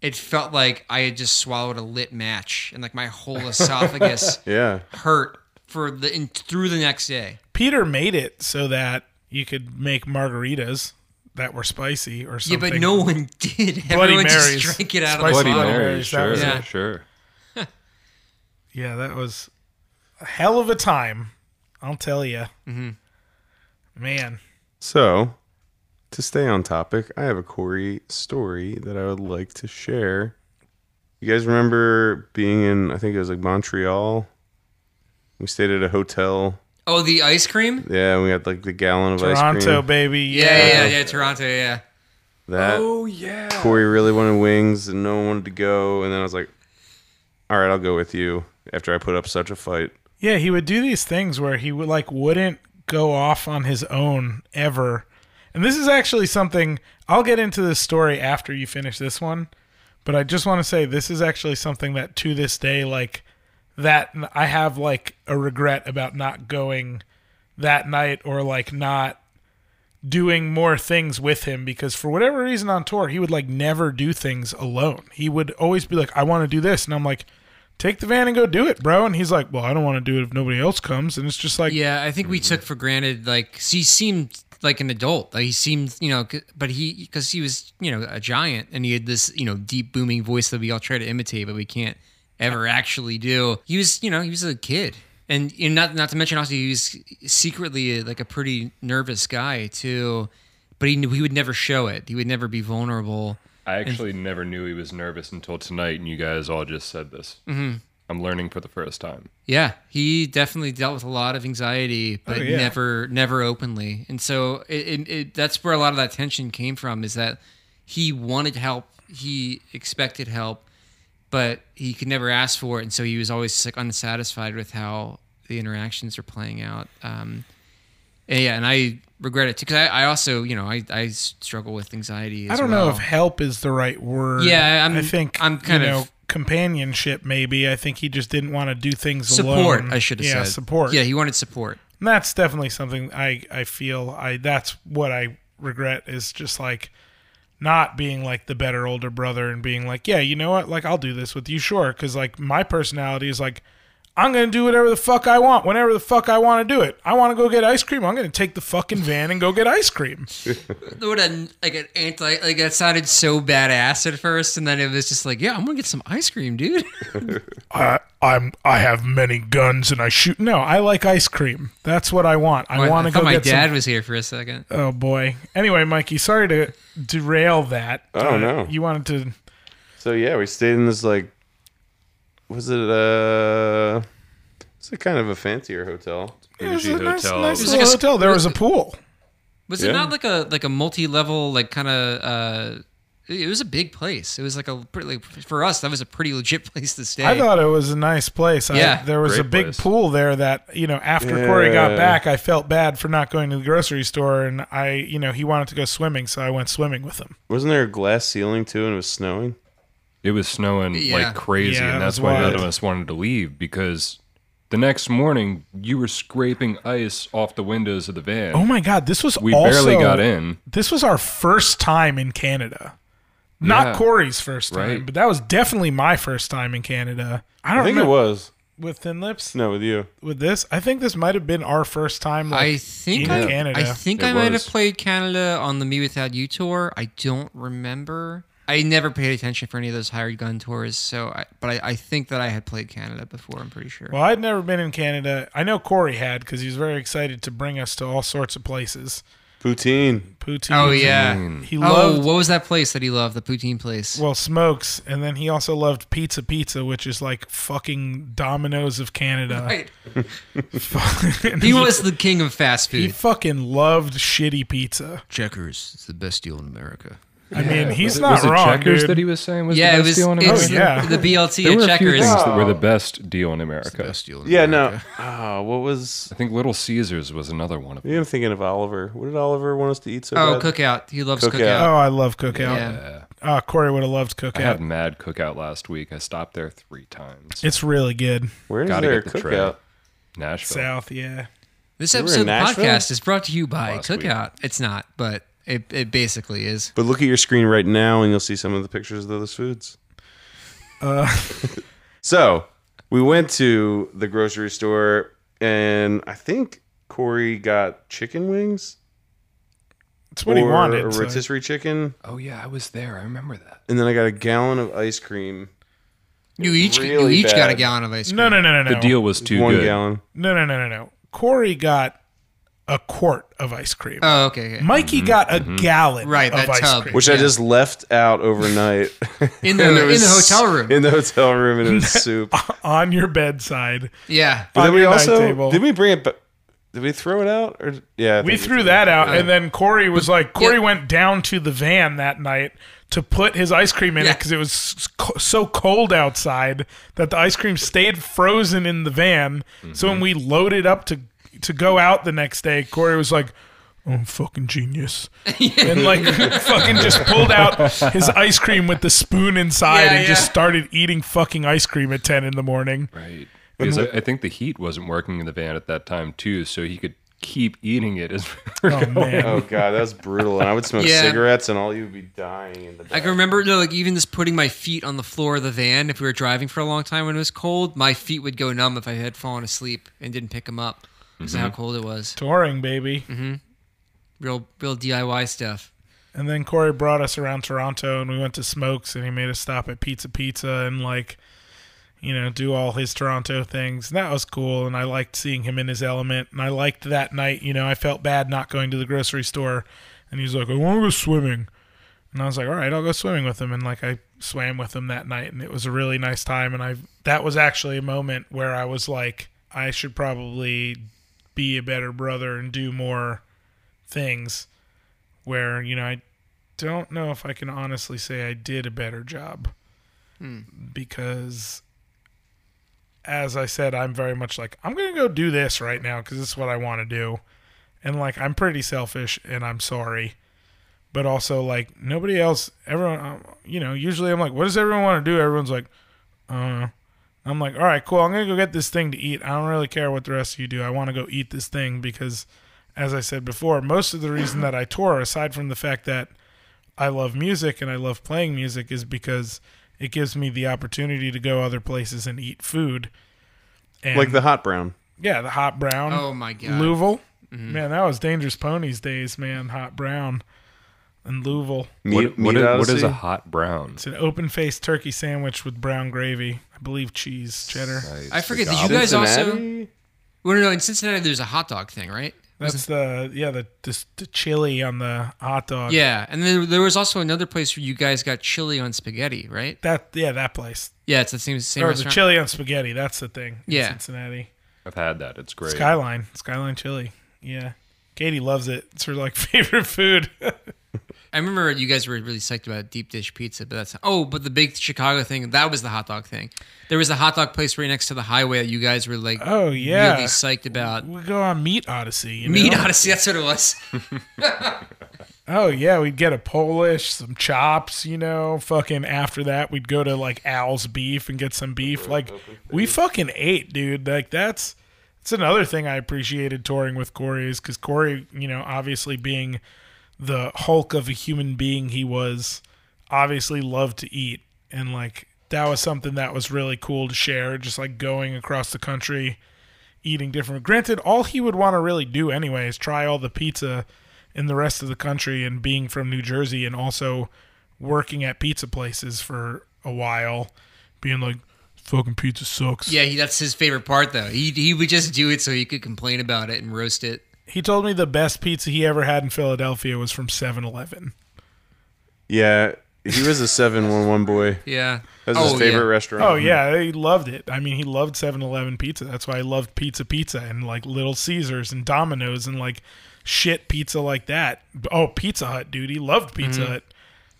It felt like I had just swallowed a lit match, and like my whole esophagus yeah. hurt for the in, through the next day. Peter made it so that you could make margaritas that were spicy or something. Yeah, but no one did. Bloody Everyone Marys. Just drank it out spicy of the bottle. Bloody Marys, sure, yeah. sure. Yeah, that was a hell of a time, I'll tell you. Mm-hmm. Man. So... to stay on topic, I have a Corey story that I would like to share. You guys remember being in, I think it was like Montreal? We stayed at a hotel. Oh, the ice cream? Yeah, we had like the gallon of Toronto, ice cream. Toronto, baby. Yeah, yeah, yeah, yeah, Toronto, yeah. That. Oh, yeah. Corey really wanted wings and no one wanted to go. And then I was like, all right, I'll go with you after I put up such a fight. Yeah, he would do these things where he would like wouldn't go off on his own ever. And this is actually something, I'll get into this story after you finish this one, but I just want to say this is actually something that to this day, like that, I have like a regret about not going that night or like not doing more things with him, because for whatever reason on tour, he would like never do things alone. He would always be like, I want to do this. And I'm like, take the van and go do it, bro. And he's like, well, I don't want to do it if nobody else comes. And it's just like, yeah, I think we took for granted, like, he seemed like an adult. Like he seemed, you know, but he, because he was, you know, a giant and he had this, you know, deep booming voice that we all try to imitate, but we can't ever actually do. He was, you know, he was a kid. And you know, not not to mention also he was secretly like a pretty nervous guy too, but he, he would never show it. He would never be vulnerable. I actually and, never knew he was nervous until tonight, and you guys all just said this. Mm-hmm. I'm learning for the first time. Yeah, he definitely dealt with a lot of anxiety, but oh, yeah. never never openly. And so it, it, it, that's where a lot of that tension came from, is that he wanted help, he expected help, but he could never ask for it. And so he was always like unsatisfied with how the interactions are playing out. Um, and yeah, and I regret it too, because I, I also, you know, I, I struggle with anxiety as I don't well. know if help is the right word. Yeah, I'm, I think I'm kind you know, of... companionship, maybe. I think he just didn't want to do things support, alone. Support, I should have yeah, said. Yeah, support. Yeah, he wanted support. And that's definitely something I, I feel, I that's what I regret, is just like not being like the better older brother and being like, yeah, you know what, like I'll do this with you, sure. Because like my personality is like, I'm going to do whatever the fuck I want, whenever the fuck I want to do it. I want to go get ice cream. I'm going to take the fucking van and go get ice cream. What a, like an anti, like that sounded so badass at first, and then it was just like, yeah, I'm going to get some ice cream, dude. I, I'm, I have many guns and I shoot. No, I like ice cream. That's what I want. I oh, want to go my get my dad some... was here for a second. Oh, boy. Anyway, Mikey, sorry to derail that. Oh, uh, no. You wanted to. So, yeah, we stayed in this, like, was it a? It's a kind of a fancier hotel. It was a nice, hotel. nice little was like a, hotel. There was, was a pool. Was yeah. it not like a like a multi-level like kind of uh, It was a big place. It was like a pretty, like, for us, that was a pretty legit place to stay. I thought it was a nice place. Yeah, I, there was a big place. pool there that, you know, after yeah. Corey got back, I felt bad for not going to the grocery store, and I, you know, he wanted to go swimming, so I went swimming with him. Wasn't there a glass ceiling too, and it was snowing? It was snowing yeah. like crazy, yeah, and that's why none of us wanted to leave, because the next morning you were scraping ice off the windows of the van. Oh my God, this was we also, barely got in. This was our first time in Canada. Not yeah, Corey's first time, right. but that was definitely my first time in Canada. I don't I think remember. it was. With Thin Lips? No, with you. With this? I think this might have been our first time like, I think in I, Canada. I think it I was. might have played Canada on the Me Without You tour. I don't remember. I never paid attention for any of those Hired Gun tours, so I, but I, I think that I had played Canada before, I'm pretty sure. Well, I'd never been in Canada. I know Corey had, because he was very excited to bring us to all sorts of places. Poutine. Poutine. Oh, yeah. He loved, oh, what was that place that he loved? The poutine place. Well, Smokes. And then he also loved Pizza Pizza, which is like fucking Domino's of Canada. Right. He was the king of fast food. He fucking loved shitty pizza. Checkers. It's the best deal in America. I mean, he's not was it, was wrong, it Checkers dude. that he was saying was yeah, the best it was, deal in America? Oh, yeah, the, the B L T there at were Checkers. Few things that were the best deal in America. It's the best deal in yeah, America. no. Oh, what was... I think Little Caesars was another one of them. I'm thinking of Oliver. What did Oliver want us to eat so oh, bad? Oh, Cookout. He loves Cookout. Cookout. Oh, I love Cookout. Yeah. Oh, Corey would have loved Cookout. I had mad Cookout last week. I stopped there three times. It's really good. Where is Gotta there get the Cookout? Trail. Nashville. South, yeah. This episode of the podcast is brought to you by last Cookout. Week. It's not, but... It it basically is. But look at your screen right now, and you'll see some of the pictures of those foods. Uh. So we went to the grocery store, and I think Corey got chicken wings. That's what he wanted. Or a rotisserie so. chicken. Oh, yeah, I was there. I remember that. And then I got a gallon of ice cream. You each, really you each got a gallon of ice cream. No, no, no, no, no. The deal was too One good. One gallon. No, no, no, no, no. Corey got... a quart of ice cream. Oh, okay. okay. Mikey mm-hmm. got a mm-hmm. gallon right, of ice tub. cream. Which yeah. I just left out overnight. in the in the hotel room. In the hotel room, and it was soup. On your bedside. Yeah. But then we also, did we bring it back? Did we throw it out? Or Yeah. We threw that out, out. And then Corey was like, Corey yep. went down to the van that night to put his ice cream in yeah. it because it was so cold outside that the ice cream stayed frozen in the van. Mm-hmm. So when we loaded up to to go out the next day, Corey was like, oh, I'm fucking genius. And like fucking just pulled out his ice cream with the spoon inside yeah, and yeah. just started eating fucking ice cream at ten in the morning. Right. Because I, I think the heat wasn't working in the van at that time too, so he could keep eating it as we were oh, going. Man. Oh God, that was brutal. And I would smoke yeah. cigarettes and all you would be dying in the dark. I can remember no, like even just putting my feet on the floor of the van if we were driving for a long time when it was cold, my feet would go numb if I had fallen asleep and didn't pick them up. Because mm-hmm. how cold it was. Touring, baby. Mm-hmm. Real real D I Y stuff. And then Corey brought us around Toronto, and we went to Smokes, and he made us stop at Pizza Pizza and, like, you know, do all his Toronto things. And that was cool, and I liked seeing him in his element. And I liked that night, you know, I felt bad not going to the grocery store. And he was like, I want to go swimming. And I was like, all right, I'll go swimming with him. And, like, I swam with him that night, and it was a really nice time. And I that was actually a moment where I was like, I should probably – be a better brother and do more things where, you know, I don't know if I can honestly say I did a better job hmm. because as I said, I'm very much like, I'm going to go do this right now because it's what I want to do. And like, I'm pretty selfish and I'm sorry, but also like nobody else, everyone, you know, usually I'm like, what does everyone want to do? Everyone's like, I don't know. I'm like, all right, cool. I'm going to go get this thing to eat. I don't really care what the rest of you do. I want to go eat this thing because, as I said before, most of the reason that I tour, aside from the fact that I love music and I love playing music, is because it gives me the opportunity to go other places and eat food. And like the Hot Brown. Yeah, the Hot Brown. Oh, my God. Louisville. Mm-hmm. Man, that was Dangerous Ponies days, man. Hot Brown. And Louisville. Meat, what, meat what, is, what is a hot brown? It's an open-faced turkey sandwich with brown gravy. I believe cheese, cheddar. Nice. I forget. Did you guys Cincinnati? also? Well, no, no. In Cincinnati, there's a hot dog thing, right? That's the yeah, the, the the chili on the hot dog. Yeah, and then there was also another place where you guys got chili on spaghetti, right? That yeah, that place. Yeah, it's the same same. Or restaurant. The chili on spaghetti. That's the thing. Yeah, in Cincinnati. I've had that. It's great. Skyline, Skyline chili. Yeah, Katie loves it. It's her like favorite food. I remember you guys were really psyched about deep dish pizza, but that's not, oh, but the big Chicago thing, that was the hot dog thing. There was a hot dog place right next to the highway that you guys were like, oh yeah, really psyched about. We go on Meat Odyssey. You know? Meat Odyssey, that's what it was. Oh yeah, we'd get a Polish, some chops, you know. Fucking after that, we'd go to like Al's Beef and get some beef. Like we fucking ate, dude. Like that's that's another thing I appreciated touring with Corey is because Corey, you know, obviously being the Hulk of a human being he was, obviously loved to eat, and like that was something that was really cool to share. Just like going across the country, eating different. Granted, all he would want to really do anyway is try all the pizza in the rest of the country, and being from New Jersey and also working at pizza places for a while, being like, fucking pizza sucks. Yeah, he, that's his favorite part, though. He, he would just do it so he could complain about it and roast it. He told me the best pizza he ever had in Philadelphia was from seven eleven. Yeah, he was a seven eleven boy. Yeah. That was oh, his favorite yeah. restaurant. Oh, yeah, he loved it. I mean, he loved seven eleven pizza. That's why I loved Pizza Pizza and, like, Little Caesars and Domino's and, like, shit pizza like that. Oh, Pizza Hut, dude. He loved Pizza mm-hmm. Hut.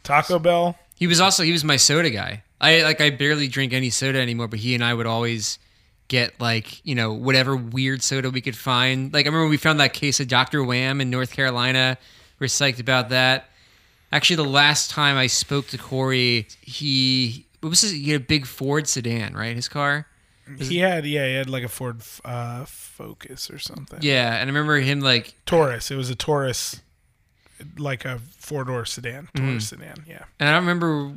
Taco Bell. He was also, he was my soda guy. I like, I barely drink any soda anymore, but he and I would always get like, you know, whatever weird soda we could find. Like I remember we found that case of Doctor Wham in North Carolina. We're psyched about that. Actually, the last time I spoke to Corey, he, what was his, he had a big Ford sedan, right? His car? He had, yeah, he had like a Ford uh, Focus or something. Yeah, and I remember him like... Taurus. It was a Taurus, like a four-door sedan. Taurus mm-hmm. sedan, yeah. And I don't remember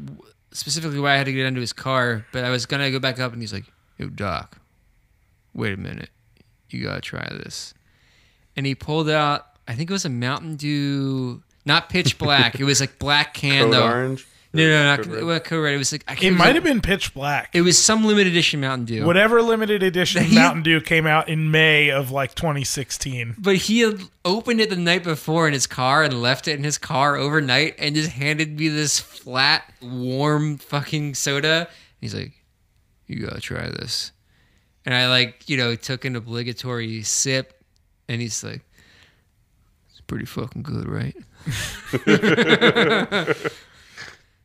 specifically why I had to get into his car, but I was going to go back up, and he's like, yo, Doc, wait a minute. You got to try this. And he pulled out, I think it was a Mountain Dew, not pitch black. It was like black can, Code though. Orange. No, no, not Code Red. Code Red. It was like I it might like, have been pitch black. It was some limited edition Mountain Dew. Whatever limited edition he, Mountain Dew came out in May of like twenty sixteen. But he had opened it the night before in his car and left it in his car overnight and just handed me this flat, warm fucking soda. He's like, "You gotta try this," and I like, you know, took an obligatory sip, and he's like, "It's pretty fucking good, right?"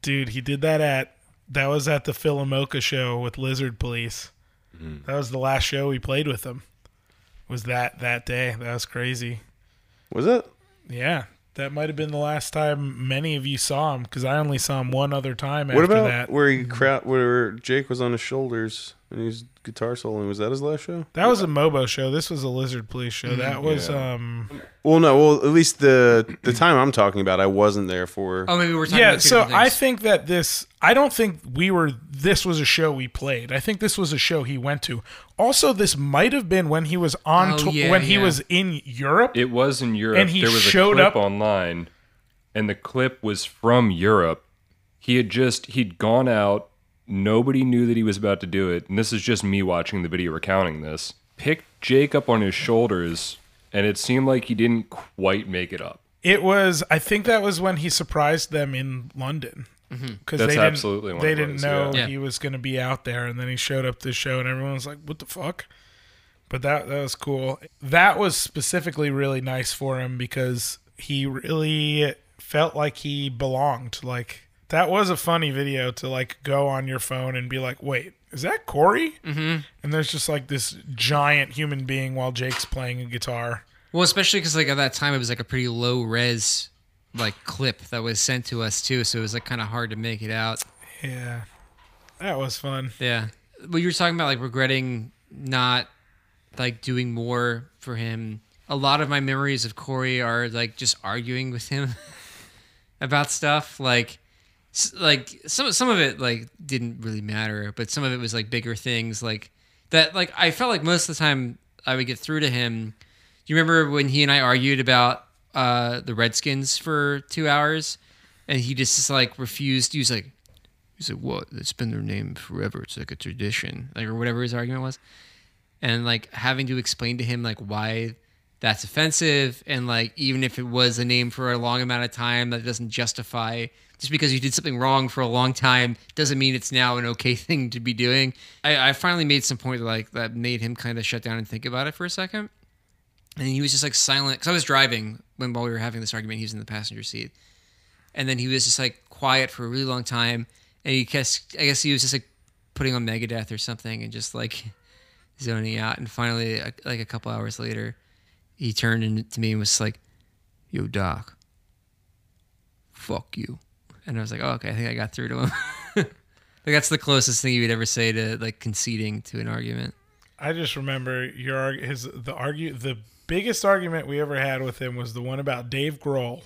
Dude, he did that at, that was at the Philomoka show with Lizard Police. Mm. That was the last show we played with him. Was that that day. That was crazy. Was it? Yeah. That might have been the last time many of you saw him, because I only saw him one other time what after that. What about where he crowd, where Jake was on his shoulders and he was guitar soloing? Was that his last show? That was a Mobo show. This was a Lizard Police show. Mm-hmm. That was... Yeah. um. Well, no. Well, at least the the time I'm talking about, I wasn't there for... Oh, maybe we're talking yeah, about Yeah, so things. I think that this... I don't think we were... This was a show we played. I think this was a show he went to. Also, this might have been when he was on... Oh, to, yeah, when yeah. he was in Europe. It was in Europe. And he there was showed a clip up online, and the clip was from Europe. He had just... He'd gone out. Nobody knew that he was about to do it, and this is just me watching the video recounting this. Picked Jake up on his shoulders, and it seemed like he didn't quite make it up. It was, I think that was when he surprised them in London. Mm-hmm. That's they absolutely one They didn't was, know yeah. he was going to be out there, and then he showed up to the show, and everyone was like, what the fuck? But that, that was cool. That was specifically really nice for him because he really felt like he belonged, like... That was a funny video to, like, go on your phone and be like, wait, is that Corey? Mm-hmm. And there's just, like, this giant human being while Jake's playing a guitar. Well, especially because, like, at that time, it was, like, a pretty low-res, like, clip that was sent to us, too. So it was, like, kind of hard to make it out. Yeah. That was fun. Yeah. But you were talking about, like, regretting not, like, doing more for him. A lot of my memories of Corey are, like, just arguing with him about stuff, like... Like some some of it like didn't really matter, but some of it was like bigger things like that. Like I felt like most of the time I would get through to him. Do you remember when he and I argued about uh, the Redskins for two hours, and he just, just like refused? He was like, he said, "What? It's been their name forever. It's like a tradition," like or whatever his argument was, and like having to explain to him like why that's offensive, and like even if it was a name for a long amount of time, that doesn't justify. Just because you did something wrong for a long time doesn't mean it's now an okay thing to be doing. I, I finally made some point like that made him kind of shut down and think about it for a second. And he was just like silent. Because I was driving when while we were having this argument, he was in the passenger seat. and then he was just like quiet for a really long time, and he guess I guess he was just like putting on Megadeth or something and just like zoning out. And finally, like a couple hours later, he turned in to me and was like, "Yo, Doc, fuck you." And I was like, "Oh, okay, I think I got through to him." Like that's the closest thing you would ever say to like conceding to an argument. I just remember your his the argue the biggest argument we ever had with him was the one about Dave Grohl.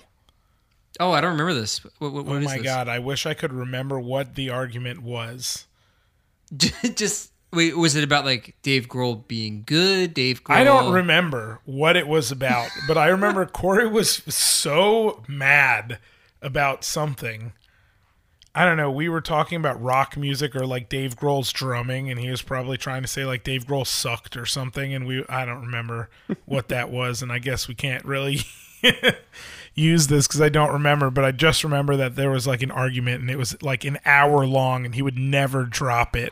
Oh, I don't remember this. What, what, what oh is my this? God! I wish I could remember what the argument was. Just wait, was it about like Dave Grohl being good? Dave Grohl. I don't remember what it was about, but I remember Corey was so mad about something. I don't know, we were talking about rock music or like Dave Grohl's drumming, and he was probably trying to say like Dave Grohl sucked or something, and we I don't remember what that was, and I guess we can't really use this because I don't remember, but I just remember that there was like an argument, and it was like an hour long, and he would never drop it.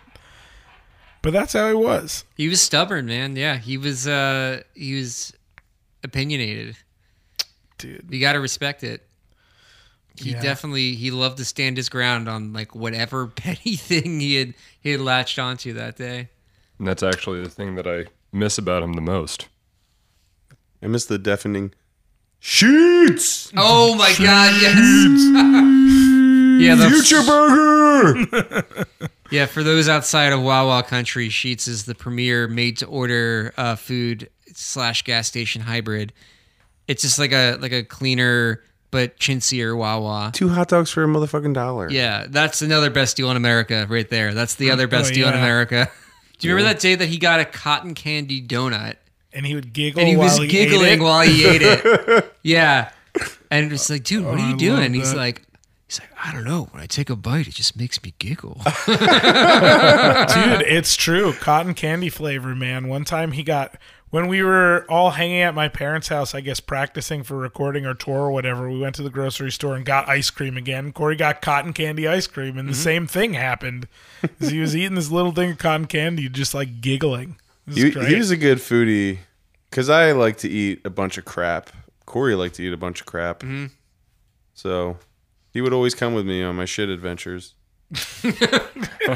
But that's how he was. He was stubborn, man. Yeah, he was uh, he was opinionated. Dude. You got to respect it. He yeah. definitely, he loved to stand his ground on like whatever petty thing he had he had latched onto that day. And that's actually the thing that I miss about him the most. I miss the deafening sheets. Oh my sheets. God, yes. Yeah, the Future Burger. Yeah, for those outside of Wawa country, Sheetz is the premier made-to-order uh, food slash gas station hybrid. It's just like a like a cleaner, but chintzier Wawa. Two hot dogs for a motherfucking dollar. Yeah, that's another best deal in America right there. That's the other best oh, yeah. deal in America. Do you yeah. remember that day that he got a cotton candy donut? And he would giggle and he while was he giggling ate it. while he ate it. Yeah. And it's like, dude, what oh, are you I doing? He's like, he's like, I don't know. When I take a bite, it just makes me giggle. Dude, it's true. Cotton candy flavor, man. One time he got... When we were all hanging at my parents' house, I guess practicing for recording our tour or whatever, we went to the grocery store and got ice cream again. Corey got cotton candy ice cream, and mm-hmm. the same thing happened. He was eating this little thing of cotton candy, just like giggling. You, he was a good foodie, because I like to eat a bunch of crap. Corey liked to eat a bunch of crap. Mm-hmm. So he would always come with me on my shit adventures. Like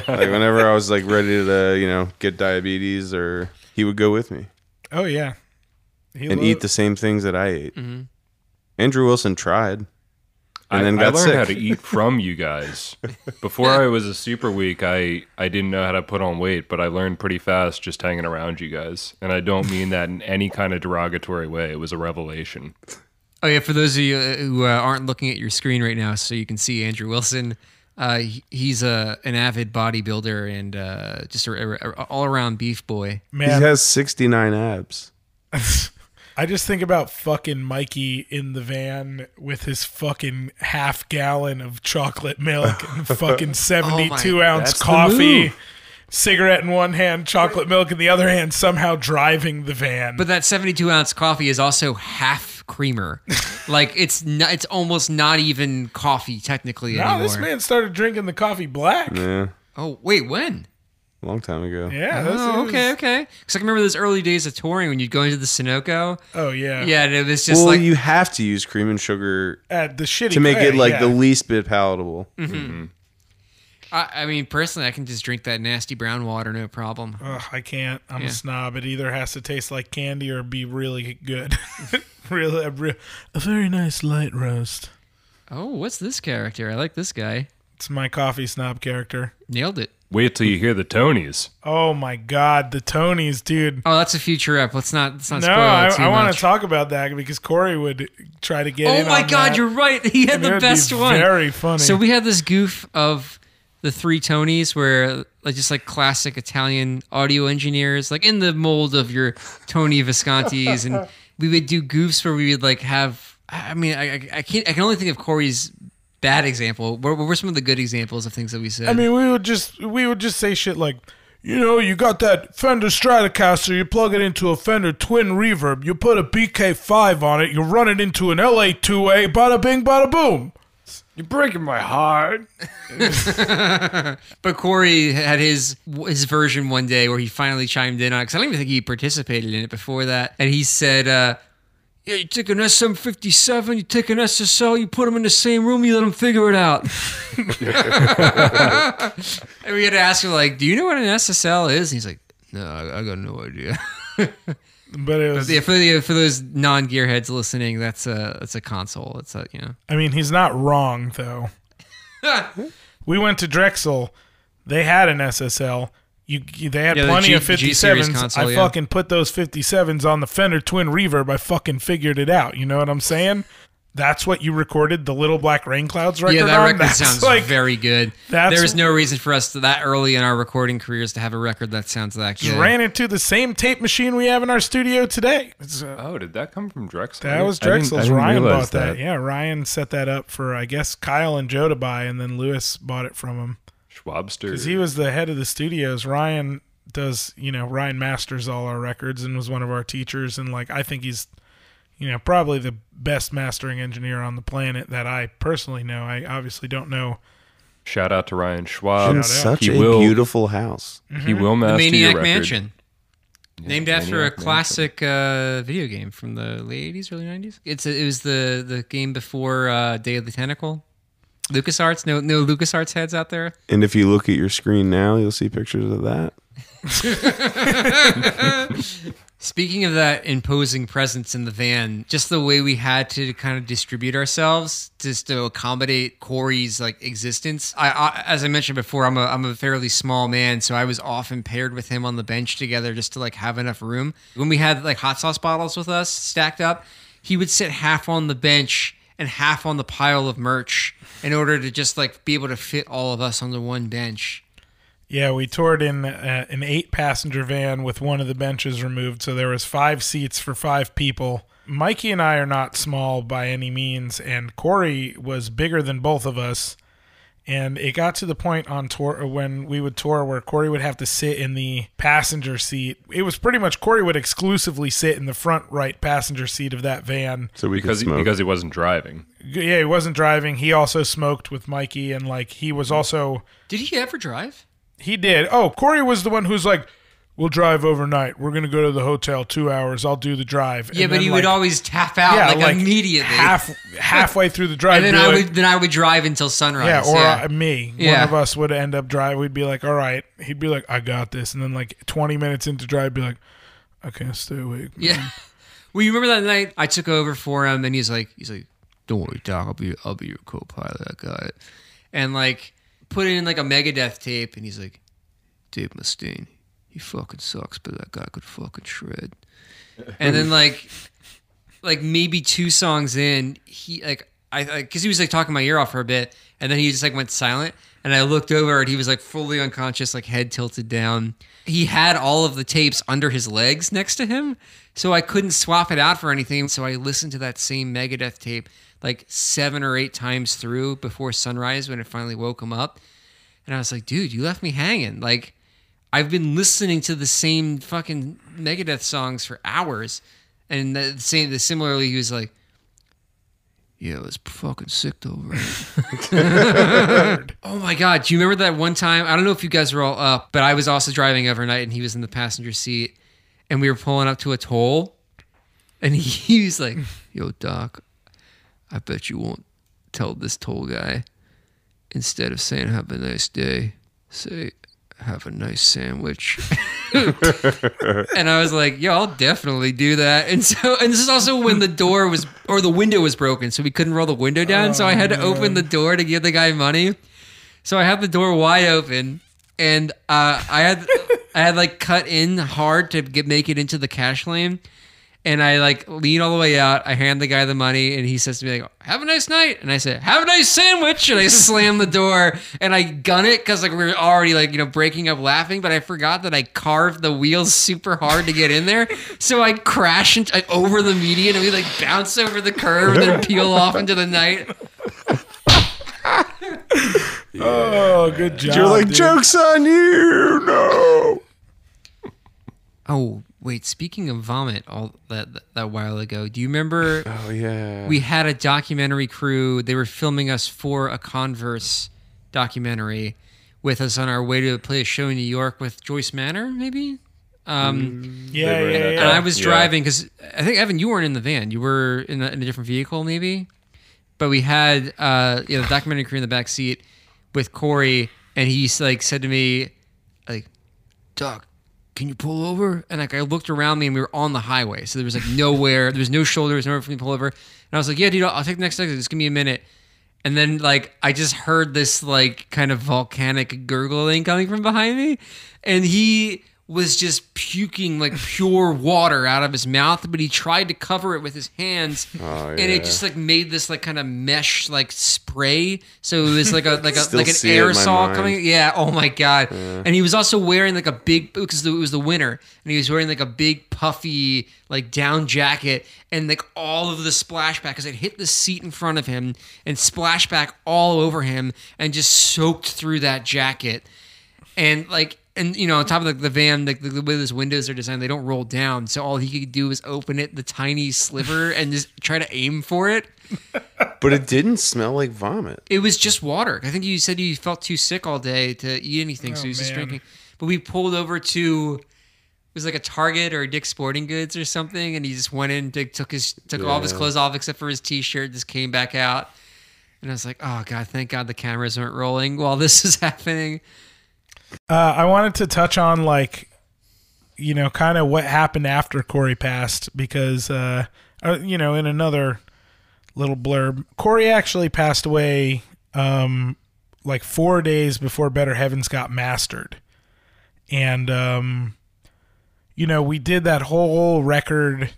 whenever I was like ready to, uh, you know, get diabetes, or he would go with me. Oh, yeah. He and eat the same things that I ate. Mm-hmm. Andrew Wilson tried. And I, then got I learned sick. how to eat from you guys. Before I was a Superweak, I, I didn't know how to put on weight, but I learned pretty fast just hanging around you guys. And I don't mean that in any kind of derogatory way. It was a revelation. Oh, yeah. For those of you who uh, aren't looking at your screen right now, so you can see Andrew Wilson, uh, he's a, an avid bodybuilder and uh, just an all-around beef boy. Man. He has sixty-nine abs. I just think about fucking Mikey in the van with his fucking half gallon of chocolate milk and fucking seventy-two ounce oh coffee, cigarette in one hand, chocolate milk in the other hand, somehow driving the van. But that seventy-two ounce coffee is also half creamer. Like it's not, it's almost not even coffee technically no, anymore. This man started drinking the coffee black. Yeah. Oh wait, when? A long time ago. Yeah. Oh, was... okay, okay. Because I can remember those early days of touring when you'd go into the Sunoco. Oh yeah. Yeah, and it was just well, like you have to use cream and sugar at the shitty to make way, it like yeah. the least bit palatable. Mm-hmm. Mm-hmm. I, I mean, personally, I can just drink that nasty brown water, no problem. Ugh, I can't. I'm yeah. a snob. It either has to taste like candy or be really good. Really, a, real, a very nice light roast. Oh, what's this character? I like this guy. It's my coffee snob character. Nailed it. Wait till you hear the Tonys. Oh my God, the Tonys, dude. Oh, that's a future rep. Let's not. Let's not no, spoil I, too I want to talk about that because Corey would try to get. Oh in my on God, that. You're right. He had and the best one. Very funny. So we had this goof of the three Tonys were like just like classic Italian audio engineers, like in the mold of your Tony Visconti's. And we would do goofs where we would like have, I mean, I, I can't, I can only think of Corey's bad example. What were some of the good examples of things that we said? I mean, we would just, we would just say shit like, you know, you got that Fender Stratocaster, you plug it into a Fender Twin Reverb, you put a B K five on it, you run it into an L A two A, bada bing, bada boom. You're breaking my heart. But Corey had his his version one day where he finally chimed in on it, because I don't even think he participated in it before that. And he said, uh, yeah, you take an S M fifty-seven, you take an S S L, you put them in the same room, you let them figure it out. And we had to ask him, like, do you know what an S S L is? And he's like, no, I, I got no idea. But it was, but yeah, for, the, for those non-gearheads listening, that's a that's a console. It's a, you know. I mean, he's not wrong, though. We went to Drexel. They had an S S L. You, they had yeah, plenty the G, of fifty-sevens. Console, I yeah. fucking put those fifty-sevens on the Fender Twin Reverb. I fucking figured it out. You know what I'm saying? That's what you recorded the Little Black Rain Clouds record on? Yeah, that record on. sounds like, very good. There is no reason for us to, that early in our recording careers to have a record that sounds that good. Ran into the same tape machine we have in our studio today. Uh, oh, did that come from Drexel? That was Drexel's. I didn't, I didn't Ryan bought that. that. Yeah, Ryan set that up for, I guess, Kyle and Joe to buy, and then Lewis bought it from him. Schwabster. Because he was the head of the studios. Ryan does, you know, Ryan masters all our records and was one of our teachers. And, like, I think he's, you know, probably the best mastering engineer on the planet that I personally know. I obviously don't know. Shout out to Ryan Schwab. In such he a will, beautiful house. Mm-hmm. He will master the Maniac your Mansion. Yeah, Named Maniac after a Mansion. classic uh, video game from the late eighties, early nineties. It's a, it was the, the game before uh, Day of the Tentacle. LucasArts, no no LucasArts heads out there. And if you look at your screen now, you'll see pictures of that. Speaking of that imposing presence in the van, just the way we had to kind of distribute ourselves just to accommodate Corey's like existence. I, I as I mentioned before, I'm a I'm a fairly small man, so I was often paired with him on the bench together just to like have enough room. When we had like hot sauce bottles with us stacked up, he would sit half on the bench and half on the pile of merch in order to just like be able to fit all of us onto one bench. Yeah, we toured in uh, an eight-passenger van with one of the benches removed, so there was five seats for five people. Mikey and I are not small by any means, and Corey was bigger than both of us. And it got to the point on tour when we would tour where Corey would have to sit in the passenger seat. It was pretty much Corey would exclusively sit in the front right passenger seat of that van. So we because he, because he wasn't driving. Yeah, he wasn't driving. He also smoked with Mikey, and like he was also. Did he ever drive? He did. Oh, Corey was the one who's like, "We'll drive overnight. We're gonna go to the hotel two hours. I'll do the drive." Yeah, and but he like, would always tap out yeah, like, like immediately, half halfway through the drive. And then I like, would then I would drive until sunrise. Yeah, or yeah. Uh, me, yeah. One of us would end up driving. We'd be like, "All right," he'd be like, "I got this," and then like twenty minutes into drive, I'd be like, "I can't stay awake." Man. Yeah. Well, you remember that night I took over for him, and he's like, he's like, "Don't worry, Doc. I'll be I'll be your co-pilot. I got it." And like put in like a Megadeth tape, and he's like, "Dave Mustaine. He fucking sucks, but that guy could fucking shred." And then like, like maybe two songs in, he like I because he was like talking my ear off for a bit, and then he just like went silent. And I looked over, and he was like fully unconscious, like head tilted down. He had all of the tapes under his legs next to him, so I couldn't swap it out for anything. So I listened to that same Megadeth tape like seven or eight times through before sunrise when it finally woke him up. And I was like, dude, you left me hanging, like. I've been listening to the same fucking Megadeth songs for hours, and the same. The similarly, he was like, "Yeah, it was fucking sick though." Right? Oh my god! Do you remember that one time? I don't know if you guys were all up, but I was also driving overnight, and he was in the passenger seat, and we were pulling up to a toll, and he was like, "Yo, Doc, I bet you won't tell this toll guy. Instead of saying have a nice day, say." Have a nice sandwich. And I was like, yo, I'll definitely do that. And so, and this is also when the door was, or the window was broken, so we couldn't roll the window down. Oh, so I had to man. open the door to give the guy money. So I had the door wide open, and uh, I had, I had like cut in hard to get, make it into the cash lane. And I like lean all the way out. I hand the guy the money, and he says to me, like, "Have a nice night." And I said, "Have a nice sandwich." And I slam the door, and I gun it because like we were already like you know breaking up laughing, but I forgot that I carved the wheels super hard to get in there, so I crash into, like, over the median, and we like bounce over the curb and then peel off into the night. Yeah. Oh, good job! You're like dude. Jokes on you. No. Oh. Wait, speaking of vomit, all that that while ago, do you remember? Oh yeah, we had a documentary crew. They were filming us for a Converse documentary with us on our way to play a show in New York with Joyce Manor, maybe. Um, yeah, yeah, yeah. And I was yeah. driving because I think, Evan, you weren't in the van. You were in a, in a different vehicle, maybe. But we had uh, you know, the documentary crew in the back seat with Corey, and he like said to me, like, "Doc, can you pull over?" And like I looked around me, and we were on the highway, so there was like nowhere, there was no shoulders, nowhere for me to pull over. And I was like, "Yeah, dude, I'll take the next exit. Just give me a minute." And then, like, I just heard this, like, kind of volcanic gurgling coming from behind me. And he was just puking, like, pure water out of his mouth. But he tried to cover it with his hands. Oh, yeah. And it just, like, made this, like, kind of mesh, like, spray. So it was, like, a like a like an aerosol coming. Yeah, oh, my God. Yeah. And he was also wearing, like, a big, because it was the winter. And he was wearing, like, a big, puffy, like, down jacket. And, like, all of the splashback, because it hit the seat in front of him and splashed back all over him and just soaked through that jacket. And, like... And, you know, on top of the, the van, like the, the way those windows are designed, they don't roll down. So all he could do was open it, the tiny sliver, and just try to aim for it. But it didn't smell like vomit. It was just water. I think you said you felt too sick all day to eat anything, oh, so he was man. just drinking. But we pulled over to, it was like a Target or a Dick's Sporting Goods or something, and he just went in, to, took his took yeah. all of his clothes off except for his T-shirt, just came back out. And I was like, oh, God, thank God the cameras aren't rolling while this is happening. Uh, I wanted to touch on, like, you know, kind of what happened after Corey passed because, uh, uh, you know, in another little blurb, Corey actually passed away um, like four days before Better Heavens got mastered. And, um, you know, we did that whole record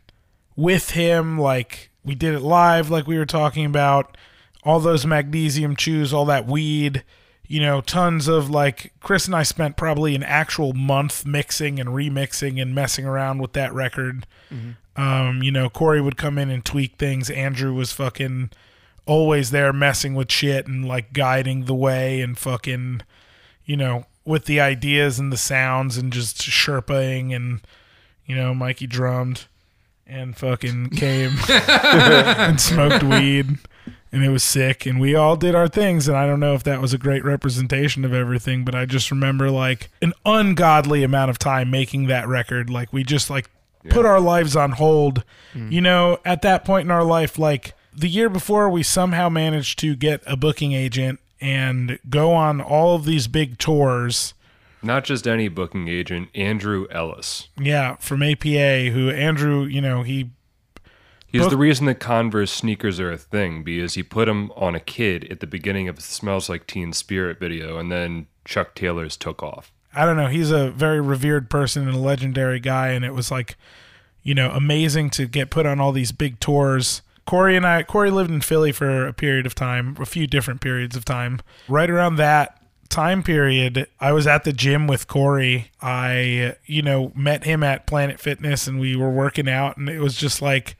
with him. Like, we did it live, like we were talking about, all those magnesium chews, all that weed. You know, tons of, like, Chris and I spent probably an actual month mixing and remixing and messing around with that record. Mm-hmm. Um, you know, Corey would come in and tweak things. Andrew was fucking always there messing with shit and, like, guiding the way and fucking, you know, with the ideas and the sounds and just sherpaing and, you know, Mikey drummed and fucking came and smoked weed. And it was sick, and we all did our things, and I don't know if that was a great representation of everything, but I just remember, like, an ungodly amount of time making that record. Like, we just, like, yeah. put our lives on hold. Mm. You know, at that point in our life, like, the year before, we somehow managed to get a booking agent and go on all of these big tours. Not just any booking agent, Andrew Ellis. Yeah, from A P A, who Andrew, you know, he... He's Book. the reason that Converse sneakers are a thing, because he put them on a kid at the beginning of the Smells Like Teen Spirit video, and then Chuck Taylor's took off. I don't know. He's a very revered person and a legendary guy, and it was, like, you know, amazing to get put on all these big tours. Corey and I, Corey lived in Philly for a period of time, a few different periods of time. Right around that time period, I was at the gym with Corey. I, you know, met him at Planet Fitness, and we were working out, and it was just like...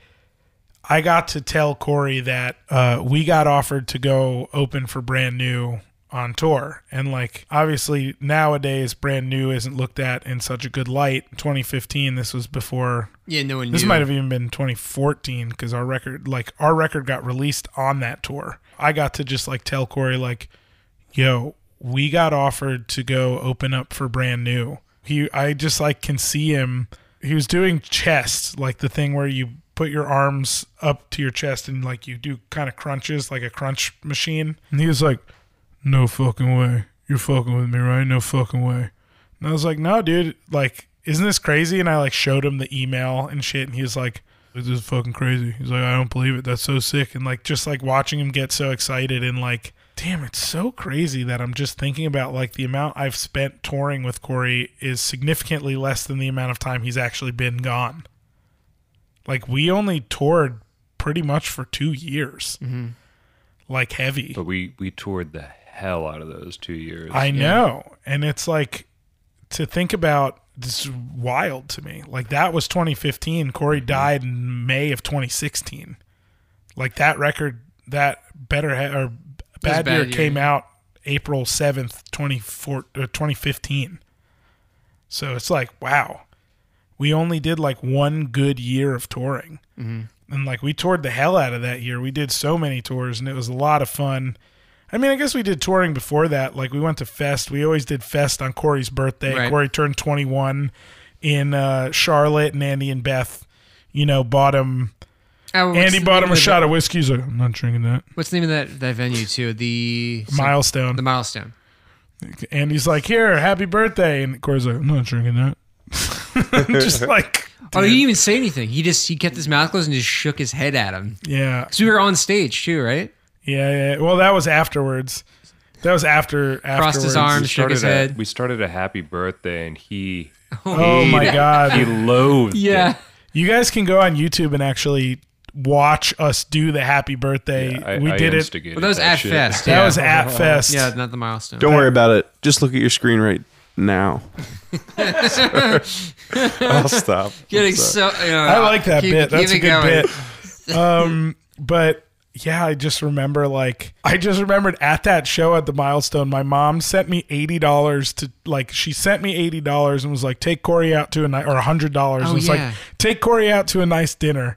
I got to tell Corey that uh, we got offered to go open for Brand New on tour. And, like, obviously nowadays Brand New isn't looked at in such a good light. twenty fifteen, this was before. Yeah, no one knew. This might have even been twenty fourteen because our record, like, our record got released on that tour. I got to just, like, tell Corey, like, yo, we got offered to go open up for Brand New. He, I just, like, can see him. He was doing chest, like the thing where you put your arms up to your chest and, like, you do kind of crunches, like a crunch machine. And he was like, no fucking way. You're fucking with me, right? No fucking way. And I was like, no, dude, like, isn't this crazy? And I, like, showed him the email and shit. And he was like, this is fucking crazy. He's like, I don't believe it. That's so sick. And, like, just, like, watching him get so excited and, like, damn, it's so crazy that I'm just thinking about, like, the amount I've spent touring with Corey is significantly less than the amount of time he's actually been gone. Like, we only toured pretty much for two years, mm-hmm. like heavy. But we, we toured the hell out of those two years. I yeah. know. And it's like, to think about, this is wild to me. Like, that was twenty fifteen. Corey died in May of twenty sixteen. Like, that record, that better he- or bad, bad year, year came out April seventh, twenty fifteen. So it's like, wow. We only did, like, one good year of touring. Mm-hmm. And, like, we toured the hell out of that year. We did so many tours, and it was a lot of fun. I mean, I guess we did touring before that. Like, we went to Fest. We always did Fest on Corey's birthday. Right. Corey turned twenty-one. in uh, Charlotte, and Andy and Beth, you know, bought him. Oh, Andy bought him a shot of whiskey. He's like, I'm not drinking that. What's the name of that, that venue, too? The Milestone. The Milestone. And he's like, here, happy birthday. And Corey's like, I'm not drinking that. Just like, dude. Oh, he didn't even say anything. He just, he kept his mouth closed and just shook his head at him. Yeah. Because we were on stage, too, right? Yeah, yeah. Well, that was afterwards. That was after. Afterwards. Crossed his arms, shook his head. A, we started a happy birthday, and he. Oh, he, my God. He loathed yeah. it. You guys can go on YouTube and actually watch us do the happy birthday. Yeah, I, we I did it. Well, that was at shit. Fest. Yeah. That was at Fest. Yeah, not the Milestone. Don't worry about it. Just look at your screen right now. I'll stop. Getting so, you know, I like that keep, bit. That's a good going. bit. Um, but yeah, I just remember like I just remembered at that show at the Milestone, my mom sent me eighty dollars to like she sent me eighty dollars and was like, take Corey out to a night, or one hundred dollars. Oh, and was yeah. like, take Corey out to a nice dinner.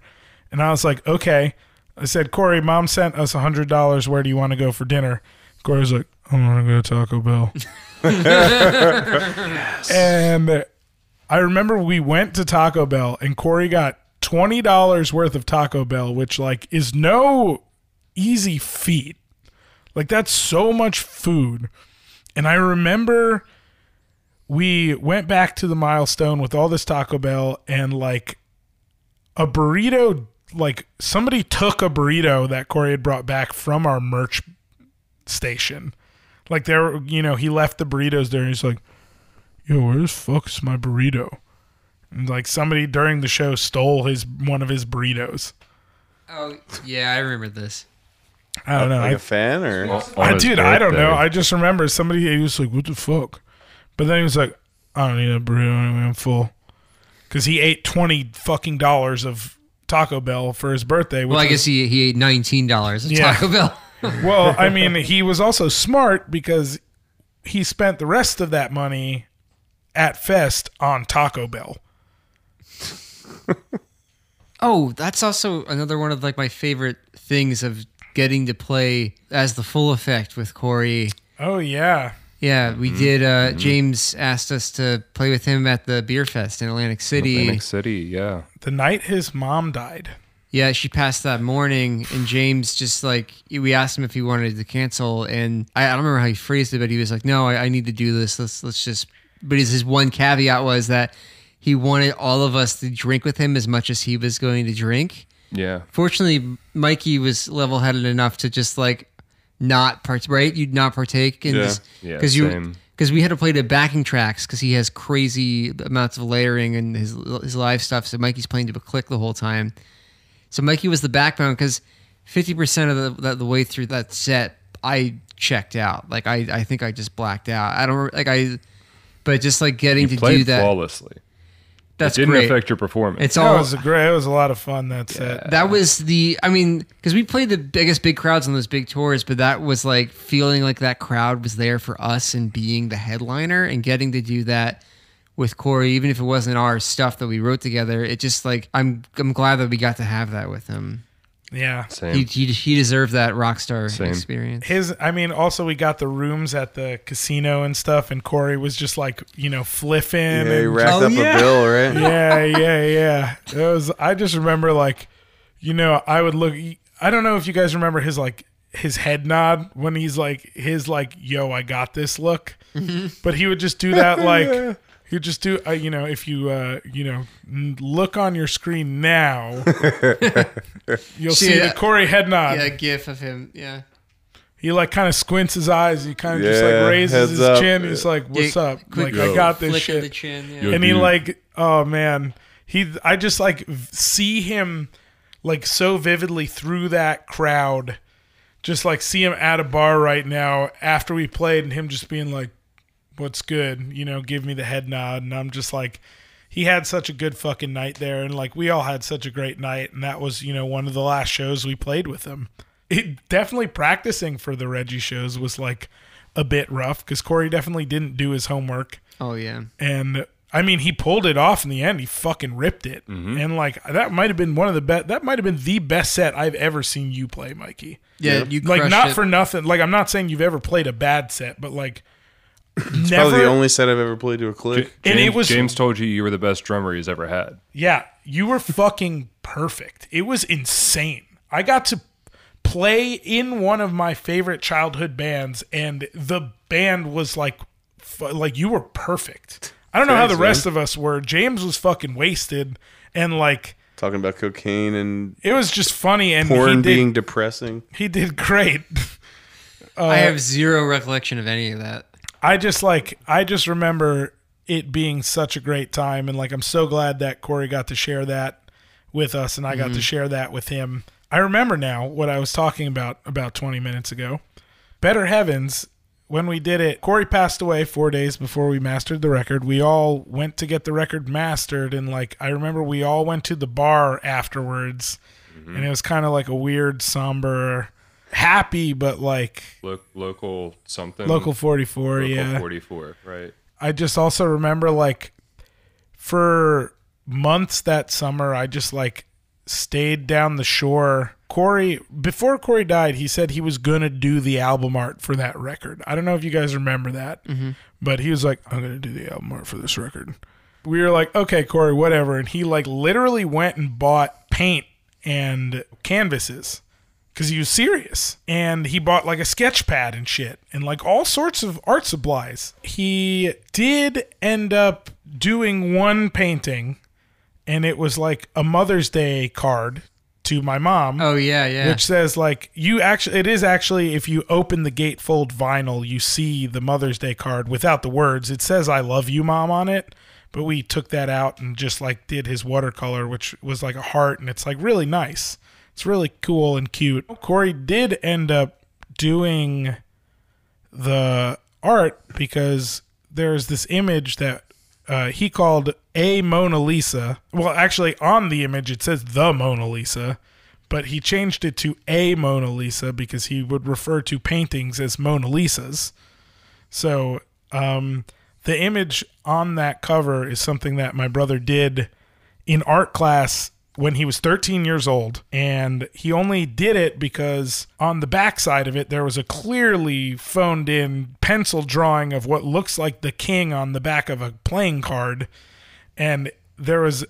And I was like, okay. I said, Corey, mom sent us one hundred dollars. Where do you want to go for dinner? Corey was like, I want to go to Taco Bell. Yes. And I remember we went to Taco Bell and Corey got twenty dollars worth of Taco Bell, which like is no easy feat. Like that's so much food. And I remember we went back to the Milestone with all this Taco Bell and like a burrito, like somebody took a burrito that Corey had brought back from our merch station. Like there, you know, he left the burritos there and he's like, yo, where the fuck is my burrito? And like somebody during the show stole his one of his burritos. Oh yeah, I remember this. I don't know. Like I, a fan or well, I, dude, I don't know. I just remember somebody he was like, what the fuck? But then he was like, I don't need a burrito anyway, I'm full. Because he ate twenty fucking dollars of Taco Bell for his birthday. Well, I guess was, he he ate nineteen dollars of yeah. Taco Bell. Well, I mean, he was also smart because he spent the rest of that money at Fest on Taco Bell. Oh, that's also another one of like my favorite things of getting to play as the Full Effect with Corey. Oh yeah, yeah. We mm-hmm. did. Uh, mm-hmm. James asked us to play with him at the Beer Fest in Atlantic City. Atlantic City, yeah. The night his mom died. Yeah, she passed that morning, and James just like, we asked him if he wanted to cancel, and I, I don't remember how he phrased it, but he was like, "No, I, I need to do this. Let's let's just." But his, his one caveat was that he wanted all of us to drink with him as much as he was going to drink. Yeah. Fortunately, Mikey was level-headed enough to just like not part right. You'd not partake in yeah. this because yeah, you because we had to play the backing tracks because he has crazy amounts of layering and his his live stuff. So Mikey's playing to a click the whole time. So Mikey was the backbone because fifty percent of the, the, the way through that set, I checked out. Like, I, I think I just blacked out. I don't, like, I, but just like getting you to do that. Flawlessly. That's great. It didn't great. affect your performance. It's all, it was a great, it was a lot of fun, that set. Yeah. That was the, I mean, because we played the biggest big crowds on those big tours, but that was like feeling like that crowd was there for us and being the headliner and getting to do that with Corey, even if it wasn't our stuff that we wrote together. It just like, I'm I'm glad that we got to have that with him. Yeah. Same. He, he, he deserved that rock star Same. experience. His, I mean, also we got the rooms at the casino and stuff, and Corey was just like, you know, flipping. Yeah, and, he racked oh, up yeah. a bill, right? Yeah, yeah, yeah. It was, I just remember like, you know, I would look, I don't know if you guys remember his like, his head nod when he's like, his like, yo, I got this look. Mm-hmm. But he would just do that like, yeah. You just do, uh, you know, if you, uh, you know, look on your screen now, you'll see, see that, the Corey head nod. Yeah, a gif of him, yeah. He, like, kind of squints his eyes. He kind of yeah, just, like, raises his up. chin. He's like, what's yeah, up? Quick, like, yo, I got this flick shit. Of the chin, yeah. And he, like, oh, man. he. I just, like, see him, like, so vividly through that crowd. Just, like, see him at a bar right now after we played and him just being like, what's good, you know, give me the head nod. And I'm just like, he had such a good fucking night there, and like we all had such a great night, and that was, you know, one of the last shows we played with him. It definitely, practicing for the Reggie shows was like a bit rough because Corey definitely didn't do his homework. Oh yeah. And I mean, he pulled it off in the end. He fucking ripped it. Mm-hmm. And like that might have been one of the best. That might have been the best set I've ever seen you play, Mikey. Yeah, yeah. You like not it. for nothing. Like I'm not saying you've ever played a bad set, but like It's never, probably the only set I've ever played to a click. James, and it was, James told you you were the best drummer he's ever had. Yeah, you were fucking perfect. It was insane. I got to play in one of my favorite childhood bands, and the band was like, like you were perfect. I don't know Thanks, how the rest man. of us were. James was fucking wasted and like talking about cocaine, and it was just funny, and porn he did, being depressing. He did great. Uh, I have zero recollection of any of that. I just like I just remember it being such a great time, and like I'm so glad that Corey got to share that with us, and I got mm-hmm. to share that with him. I remember now what I was talking about about twenty minutes ago. Better Heavens, when we did it, Corey passed away four days before we mastered the record. We all went to get the record mastered, and like I remember we all went to the bar afterwards, mm-hmm. and it was kind of like a weird, somber, happy, but like Lo- local something local forty-four local yeah forty-four right. I just also remember like for months that summer I just like stayed down the shore. Corey, before Corey died, he said he was gonna do the album art for that record. I don't know if you guys remember that, mm-hmm. but he was like, I'm gonna do the album art for this record. We were like, okay, Corey, whatever. And he like literally went and bought paint and canvases, because he was serious. And he bought like a sketch pad and shit, and like all sorts of art supplies. He did end up doing one painting, and it was like a Mother's Day card to my mom. Oh, yeah, yeah. Which says like, you actually, it is actually, if you open the gatefold vinyl, you see the Mother's Day card without the words. It says, I love you, mom, on it. But we took that out and just like did his watercolor, which was like a heart. And it's like really nice. It's really cool and cute. Corey did end up doing the art because there's this image that uh, he called a Mona Lisa. Well, actually, on the image, it says the Mona Lisa, but he changed it to a Mona Lisa because he would refer to paintings as Mona Lisas. So um, the image on that cover is something that my brother did in art class when he was thirteen years old, and he only did it because on the backside of it, there was a clearly phoned in pencil drawing of what looks like the king on the back of a playing card. And there was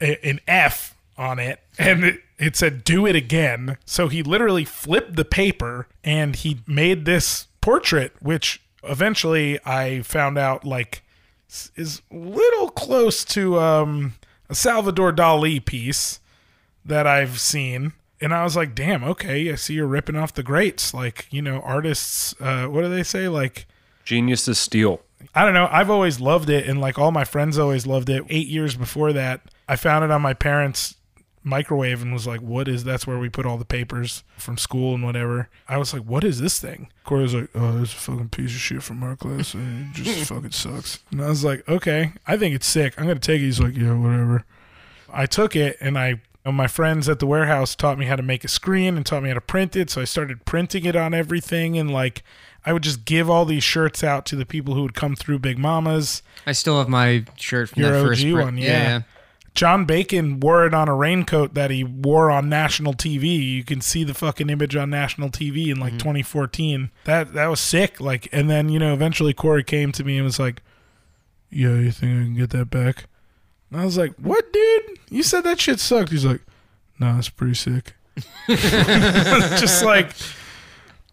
a, an F on it, and it, it said, do it again. So he literally flipped the paper and he made this portrait, which eventually I found out like is a little close to, um, a Salvador Dali piece that I've seen. And I was like, damn, okay, I see you're ripping off the greats. Like, you know, artists, uh, what do they say? Like, geniuses steal. I don't know. I've always loved it. And like all my friends always loved it. Eight years before that, I found it on my parents' microwave and was like, what is, that's where we put all the papers from school and whatever. I was like, what is this thing? Corey was like, oh, there's a fucking piece of shit from our class. It just fucking sucks. And I was like, okay, I think it's sick. I'm going to take it. He's like, yeah, whatever. I took it, and I, and my friends at the warehouse taught me how to make a screen and taught me how to print it. So I started printing it on everything, and like, I would just give all these shirts out to the people who would come through Big Mama's. I still have my shirt from your that O G first print. One, yeah. yeah. John Bacon wore it on a raincoat that he wore on national T V. You can see the fucking image on national T V in like mm-hmm. twenty fourteen. That that was sick. Like, and then, you know, eventually Corey came to me and was like, "Yo, you think I can get that back?" And I was like, "What, dude? You said that shit sucked." He's like, "Nah, it's pretty sick." Just like,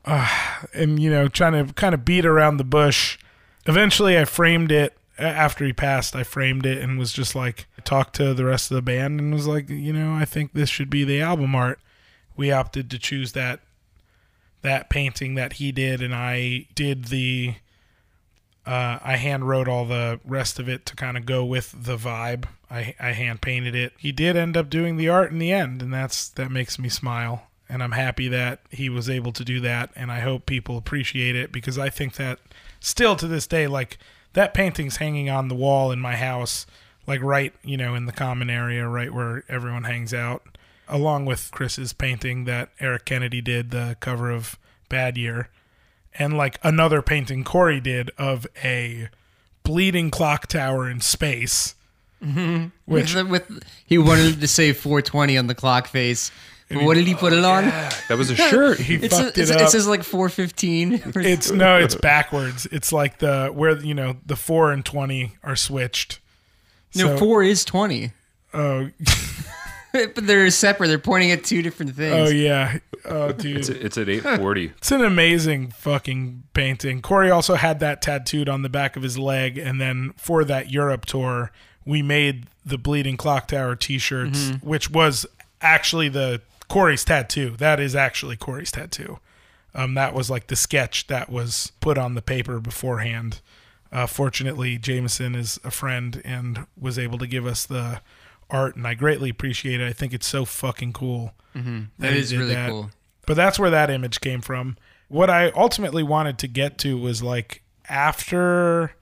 uh, and you know, trying to kind of beat around the bush. Eventually, I framed it. After he passed, I framed it and was just like, talked to the rest of the band and was like, you know, I think this should be the album art. We opted to choose that that painting that he did, and I did the uh, I hand wrote all the rest of it to kind of go with the vibe. I, I hand painted it. He did end up doing the art in the end, and that's that makes me smile, and I'm happy that he was able to do that, and I hope people appreciate it, because I think that still to this day, like, that painting's hanging on the wall in my house, like right, you know, in the common area, right where everyone hangs out, along with Chris's painting that Eric Kennedy did, the cover of Bad Year, and like another painting Corey did of a bleeding clock tower in space. Mm-hmm. Which with, with he wanted to say four twenty on the clock face. And what he, did he put it on? Yeah. That was a shirt. He it's fucked a, it up. It says like four fifteen. It's no, it's backwards. It's like the where you know the four and twenty are switched. No, so, four is twenty. Oh, but they're separate. They're pointing at two different things. Oh yeah, oh dude, it's, a, it's at eight forty. It's an amazing fucking painting. Corey also had that tattooed on the back of his leg, and then for that Europe tour, we made the Bleeding Clock Tower T-shirts, mm-hmm. which was actually the. Corey's tattoo. That is actually Corey's tattoo. Um, that was like the sketch that was put on the paper beforehand. Uh, fortunately, Jameson is a friend and was able to give us the art, and I greatly appreciate it. I think it's so fucking cool. Mm-hmm. That, that is really that. cool. But that's where that image came from. What I ultimately wanted to get to was like after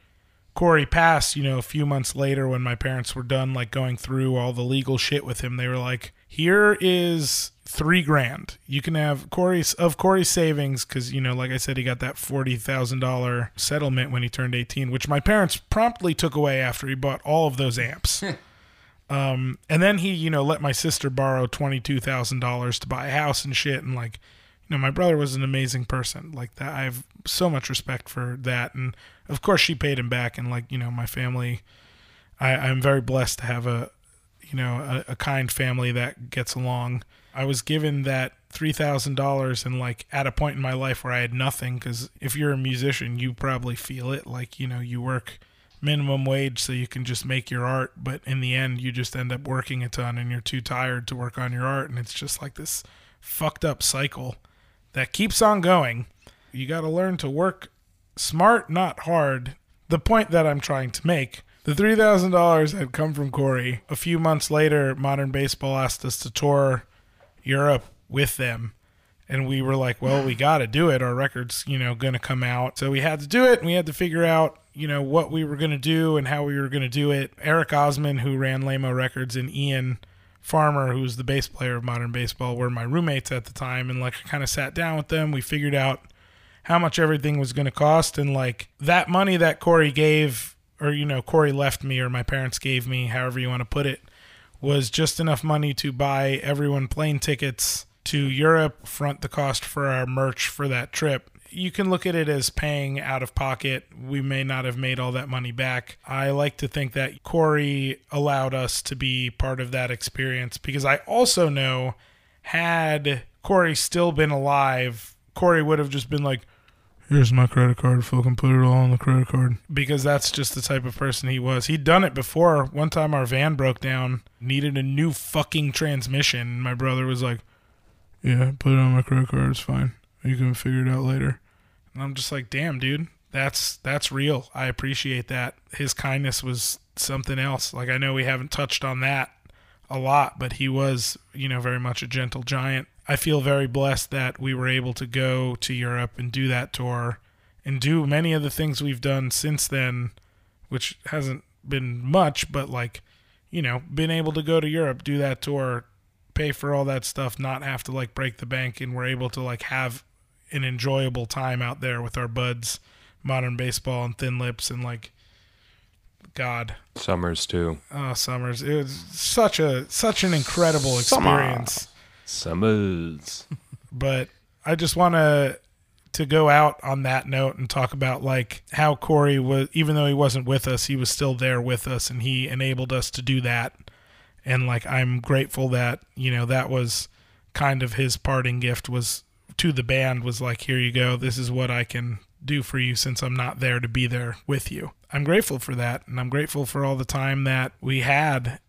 Corey passed, you know, a few months later when my parents were done like going through all the legal shit with him, they were like, here is three grand. You can have Corey's of Corey's savings because, you know, like I said, he got that forty thousand dollars settlement when he turned eighteen, which my parents promptly took away after he bought all of those amps. um, and then he, you know, let my sister borrow twenty-two thousand dollars to buy a house and shit. And like, you know, my brother was an amazing person like that. I have so much respect for that. And of course she paid him back. And like, you know, my family, I, I'm very blessed to have a, you know, a, a kind family that gets along. I was given that three thousand dollars and like at a point in my life where I had nothing, because if you're a musician, you probably feel it. Like, you know, you work minimum wage so you can just make your art. But in the end, you just end up working a ton and you're too tired to work on your art. And it's just like this fucked up cycle that keeps on going. You got to learn to work smart, not hard. The point that I'm trying to make. The three thousand dollars had come from Corey. A few months later, Modern Baseball asked us to tour Europe with them. And we were like, well, we got to do it. Our record's, you know, going to come out. So we had to do it. And we had to figure out, you know, what we were going to do and how we were going to do it. Eric Osman, who ran Lamo Records, and Ian Farmer, who was the bass player of Modern Baseball, were my roommates at the time. And like, I kind of sat down with them. We figured out how much everything was going to cost. And like that money that Corey gave, or, you know, Corey left me or my parents gave me, however you want to put it, was just enough money to buy everyone plane tickets to Europe, front the cost for our merch for that trip. You can look at it as paying out of pocket. We may not have made all that money back. I like to think that Corey allowed us to be part of that experience, because I also know had Corey still been alive, Corey would have just been like, here's my credit card. Fucking put it all on the credit card. Because that's just the type of person he was. He'd done it before. One time our van broke down, needed a new fucking transmission. My brother was like, yeah, put it on my credit card. It's fine. You can figure it out later. And I'm just like, damn, dude. That's that's real. I appreciate that. His kindness was something else. Like, I know we haven't touched on that a lot, but he was, you know, very much a gentle giant. I feel very blessed that we were able to go to Europe and do that tour and do many of the things we've done since then, which hasn't been much, but like, you know, been able to go to Europe, do that tour, pay for all that stuff, not have to like break the bank. And we're able to like have an enjoyable time out there with our buds, Modern Baseball and Thin Lips and like, God. Summers too. Oh, Summers. It was such a, such an incredible experience. Summer. Summers. But I just want to to go out on that note and talk about like how Corey was, even though he wasn't with us, he was still there with us and he enabled us to do that. And like, I'm grateful that, you know, that was kind of his parting gift was to the band, was like, here you go. This is what I can do for you since I'm not there to be there with you. I'm grateful for that. And I'm grateful for all the time that we had.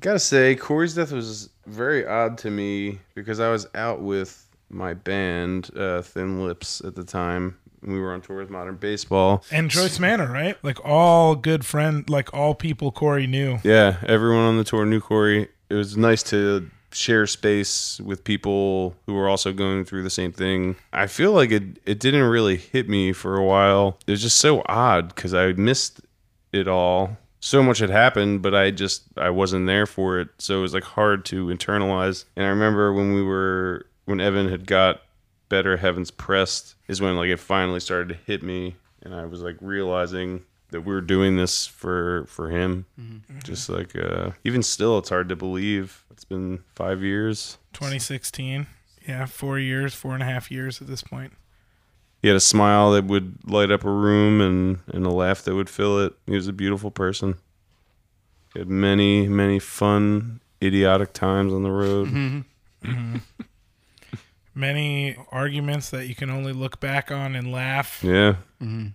Gotta say, Corey's death was very odd to me because I was out with my band, uh, Thin Lips, at the time. We were on tour with Modern Baseball. And Joyce Manor, right? Like all good friend, like all people Corey knew. Yeah, everyone on the tour knew Corey. It was nice to share space with people who were also going through the same thing. I feel like it, it didn't really hit me for a while. It was just so odd because I missed it all. So much had happened, but I just, I wasn't there for it. So it was like hard to internalize. And I remember when we were, when Evan had got Better Heavens pressed is when like it finally started to hit me. And I was like realizing that we were doing this for for him. Mm-hmm. Just like uh, even still, it's hard to believe. It's been five years. twenty sixteen. Yeah, four years, four and a half years at this point. He had a smile that would light up a room and, and a laugh that would fill it. He was a beautiful person. He had many, many fun, idiotic times on the road. Mm-hmm. Mm-hmm. Many arguments that you can only look back on and laugh. Yeah. Mm-hmm.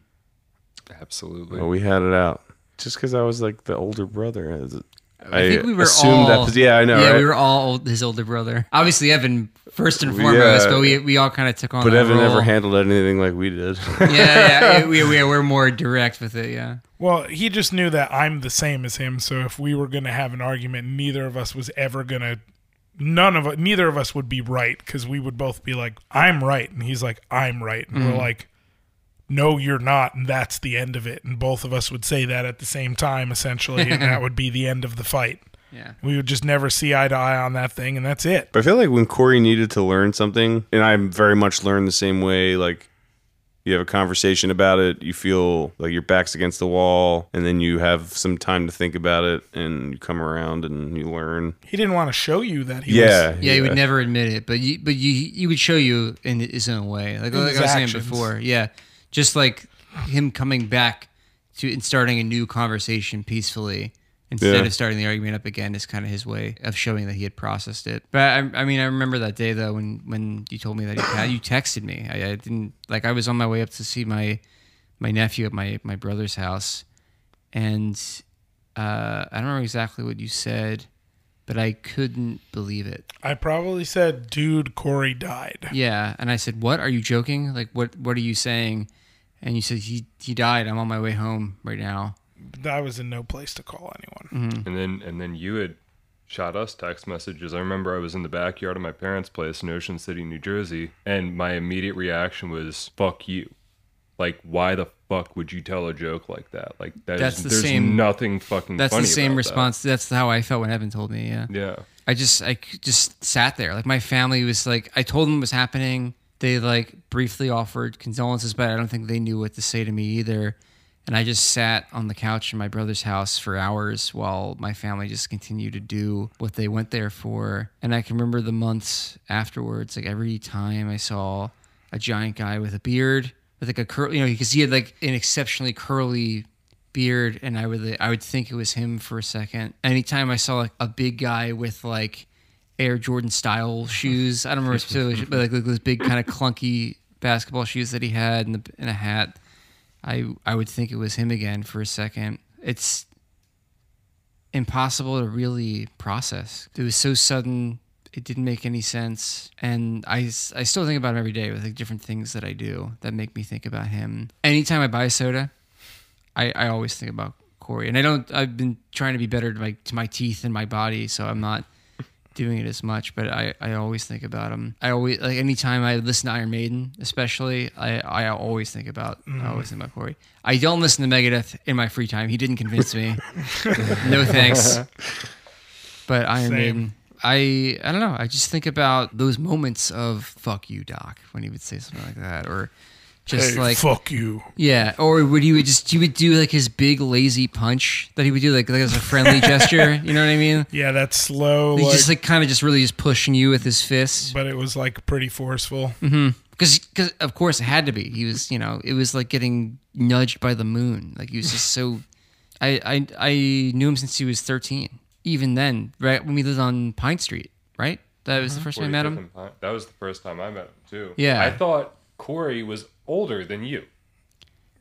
Absolutely. Well, we had it out. Just because I was like the older brother. Is it? I, I think we were all. That was, yeah, I know. Yeah, right? We were all old, his older brother. Obviously, Evan first and foremost, yeah. but we we all kind of took on. But that Evan role. Never handled anything like we did. yeah, yeah, it, we we were more direct with it. Yeah. Well, he just knew that I'm the same as him, so if we were going to have an argument, neither of us was ever going to. None of neither of us would be right because we would both be like, "I'm right," and he's like, "I'm right," and mm. we're like. No, you're not, and that's the end of it. And both of us would say that at the same time, essentially, and that would be the end of the fight. Yeah, we would just never see eye to eye on that thing, and that's it. But I feel like when Corey needed to learn something, and I very much learned the same way, like, you have a conversation about it, you feel like your back's against the wall, and then you have some time to think about it, and you come around and you learn. He didn't want to show you that he yeah, was... Yeah, yeah, he would never admit it, but you, but you, he would show you in his own way. Like, like I was saying before, yeah. Just like him coming back to and starting a new conversation peacefully instead yeah. of starting the argument up again is kind of his way of showing that he had processed it. But I, I mean, I remember that day though when, when you told me that you, you texted me. I, I didn't like I was on my way up to see my my nephew at my my brother's house, and uh, I don't remember exactly what you said, but I couldn't believe it. I probably said, "Dude, Corey died." Yeah, and I said, "What? Are you joking? Like, what? What are you saying?" And you said, he he died. I'm on my way home right now. I was in no place to call anyone. Mm-hmm. And then and then you had shot us text messages. I remember I was in the backyard of my parents' place in Ocean City, New Jersey, and my immediate reaction was, fuck you. Like, why the fuck would you tell a joke like that? Like, that that's is, the there's same, nothing fucking that's funny the same about response. That. That's how I felt when Evan told me, yeah. Yeah. I just, I just sat there. Like, my family was like, I told them what was happening. They like briefly offered condolences, but I don't think they knew what to say to me either. And I just sat on the couch in my brother's house for hours while my family just continued to do what they went there for. And I can remember the months afterwards, like every time I saw a giant guy with a beard, with like a curl, you know, because he had like an exceptionally curly beard, and I would I would think it was him for a second. Anytime I saw like a big guy with like Air Jordan style shoes. I don't remember specifically, but like, like those big kind of clunky basketball shoes that he had and, the, and a hat. I I would think it was him again for a second. It's impossible to really process. It was so sudden. It didn't make any sense. And I, I still think about him every day with like different things that I do that make me think about him. Anytime I buy soda, I, I always think about Corey. And I don't, I've been trying to be better to my, to my teeth and my body, so I'm not doing it as much, but I, I always think about him. I always, like, anytime I listen to Iron Maiden, especially, I, I always think about, mm. I always think about Corey. I don't listen to Megadeth in my free time. He didn't convince me. No thanks. But Iron Same. Maiden. I I don't know. I just think about those moments of "fuck you, Doc" when he would say something like that, or just hey, like "fuck you," yeah. Or would he would just he would do like his big lazy punch that he would do like, like as a friendly gesture. You know what I mean? Yeah, that's slow. He's like, just like kind of just really just pushing you with his fist, but it was like pretty forceful. Mm-hmm. Because because of course it had to be. He was you know it was like getting nudged by the moon. Like he was just so. I I I knew him since he was thirteen. Even then, right when we lived on Pine Street, right? That was the first time I met him. That was the first time I met him too. Yeah, I thought Corey was older than you.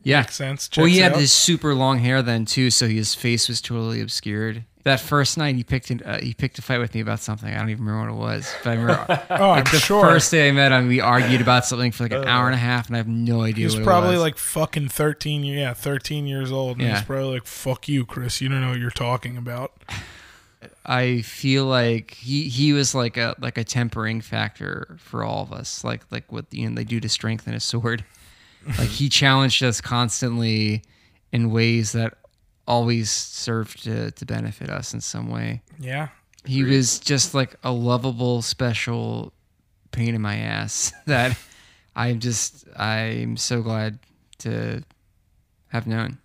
Yeah, makes sense. Checks well, he had out. This super long hair then too, so his face was totally obscured. That first night, he picked an, uh, he picked a fight with me about something. I don't even remember what it was. But I remember oh, like I'm the sure. first day I met him, we argued about something for like an uh, hour and a half, and I have no idea. He was what probably it was. Like fucking thirteen. Yeah, thirteen years old. And yeah. He's probably like, "Fuck you, Chris. You don't know what you're talking about." I feel like he, he was like a like a tempering factor for all of us, like like what you know they do to strengthen a sword. Like he challenged us constantly in ways that always served to to benefit us in some way. Yeah, he agreed. Was just like a lovable, special pain in my ass that I'm just I'm so glad to have known.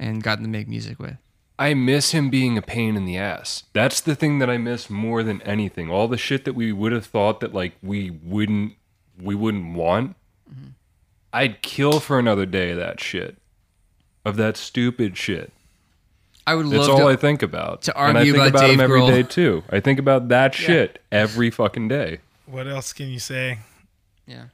and gotten to make music with. I miss him being a pain in the ass. That's the thing that I miss more than anything. All the shit that we would have thought that like we wouldn't we wouldn't want. Mm-hmm. I'd kill for another day of that shit. Of that stupid shit. I would love That's all to, I think about. To argue and I think about, about Dave him every Grohl. Day too. I think about that shit yeah. every fucking day. What else can you say? Yeah.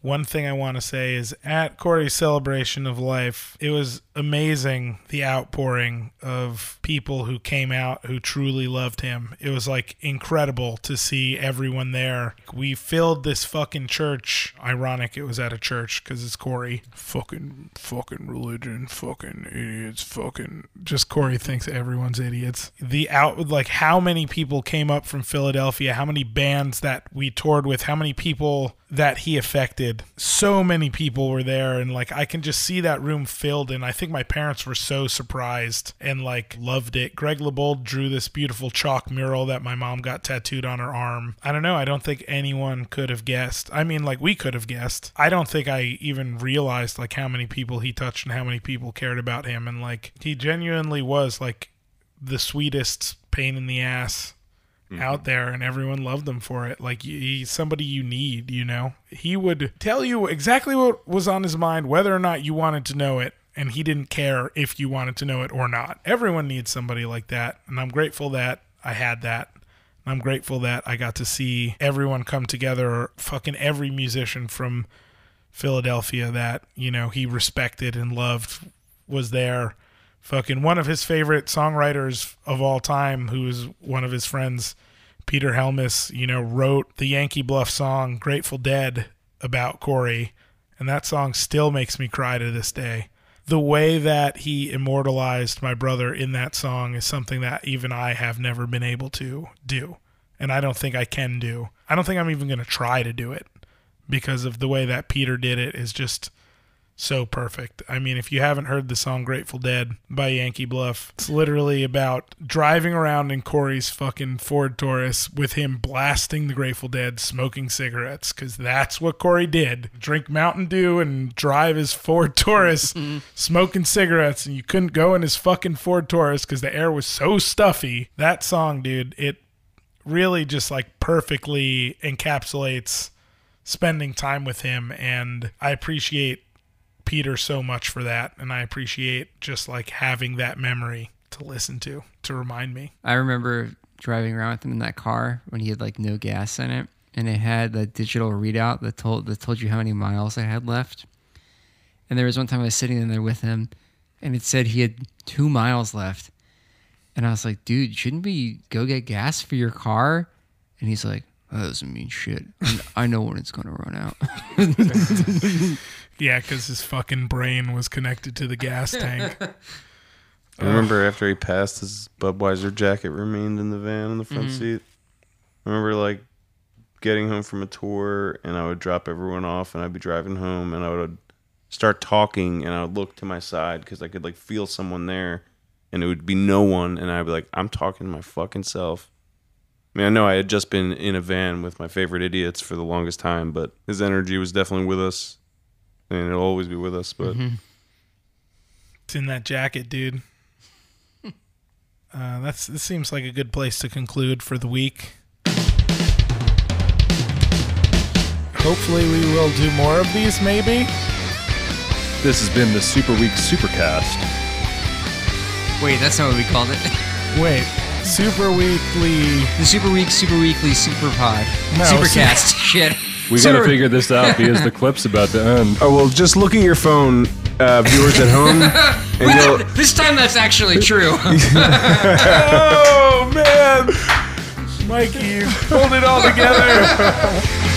One thing I want to say is at Corey's celebration of life, it was amazing the outpouring of people who came out who truly loved him. It was like incredible to see everyone there. We filled this fucking church. Ironic it was at a church because it's Corey. Fucking, fucking religion, fucking idiots, fucking... Just Corey thinks everyone's idiots. The out... Like how many people came up from Philadelphia, how many bands that we toured with, how many people that he affected. So many people were there, and like I can just see that room filled, and I think my parents were so surprised and like loved it. Greg LeBold drew this beautiful chalk mural that my mom got tattooed on her arm. I don't know, I don't think anyone could have guessed. I mean, like we could have guessed. I don't think I even realized like how many people he touched and how many people cared about him, and like he genuinely was like the sweetest pain in the ass out there, and everyone loved him for it. Like he's somebody you need, you know. He would tell you exactly what was on his mind, whether or not you wanted to know it, and he didn't care if you wanted to know it or not. Everyone needs somebody like that, and I'm grateful that I had that. I'm grateful that I got to see everyone come together, fucking every musician from Philadelphia that, you know, he respected and loved was there. Fucking one of his favorite songwriters of all time, who is one of his friends, Peter Helmus, you know, wrote the Yankee Bluff song Grateful Dead about Corey. And that song still makes me cry to this day. The way that he immortalized my brother in that song is something that even I have never been able to do. And I don't think I can do. I don't think I'm even going to try to do it, because of the way that Peter did it is just... so perfect. I mean, if you haven't heard the song Grateful Dead by Yankee Bluff, it's literally about driving around in Corey's fucking Ford Taurus with him blasting the Grateful Dead, smoking cigarettes, because that's what Corey did. Drink Mountain Dew and drive his Ford Taurus smoking cigarettes, and you couldn't go in his fucking Ford Taurus because the air was so stuffy. That song, dude, it really just like perfectly encapsulates spending time with him, and I appreciate Peter so much for that, and I appreciate just like having that memory to listen to to remind me. I remember driving around with him in that car when he had like no gas in it, and it had the digital readout that told that told you how many miles I had left. And there was one time I was sitting in there with him, and it said he had two miles left, and I was like, dude, shouldn't we go get gas for your car? And he's like, oh, that doesn't mean shit. I know when it's gonna run out. Yeah, because his fucking brain was connected to the gas tank. I remember after he passed, his Budweiser jacket remained in the van in the front mm-hmm. seat. I remember like getting home from a tour, and I would drop everyone off, and I'd be driving home, and I would start talking, and I would look to my side because I could like feel someone there, and it would be no one, and I'd be like, I'm talking to my fucking self. I mean, I know I had just been in a van with my favorite idiots for the longest time, but his energy was definitely with us. And it'll always be with us, but mm-hmm. it's in that jacket, dude. uh, that's this seems like a good place to conclude for the week. Hopefully, we will do more of these. Maybe this has been the Superweak Supercast. Wait, that's not what we called it. Wait, Super Weekly, the Superweak Superweekly Superpod, no, Supercast, super- shit. We got to figure this out because the clip's about to end. Oh, well, just look at your phone, uh, viewers at home. And wait, this time that's actually true. Oh, man. Mikey, you pulled it all together.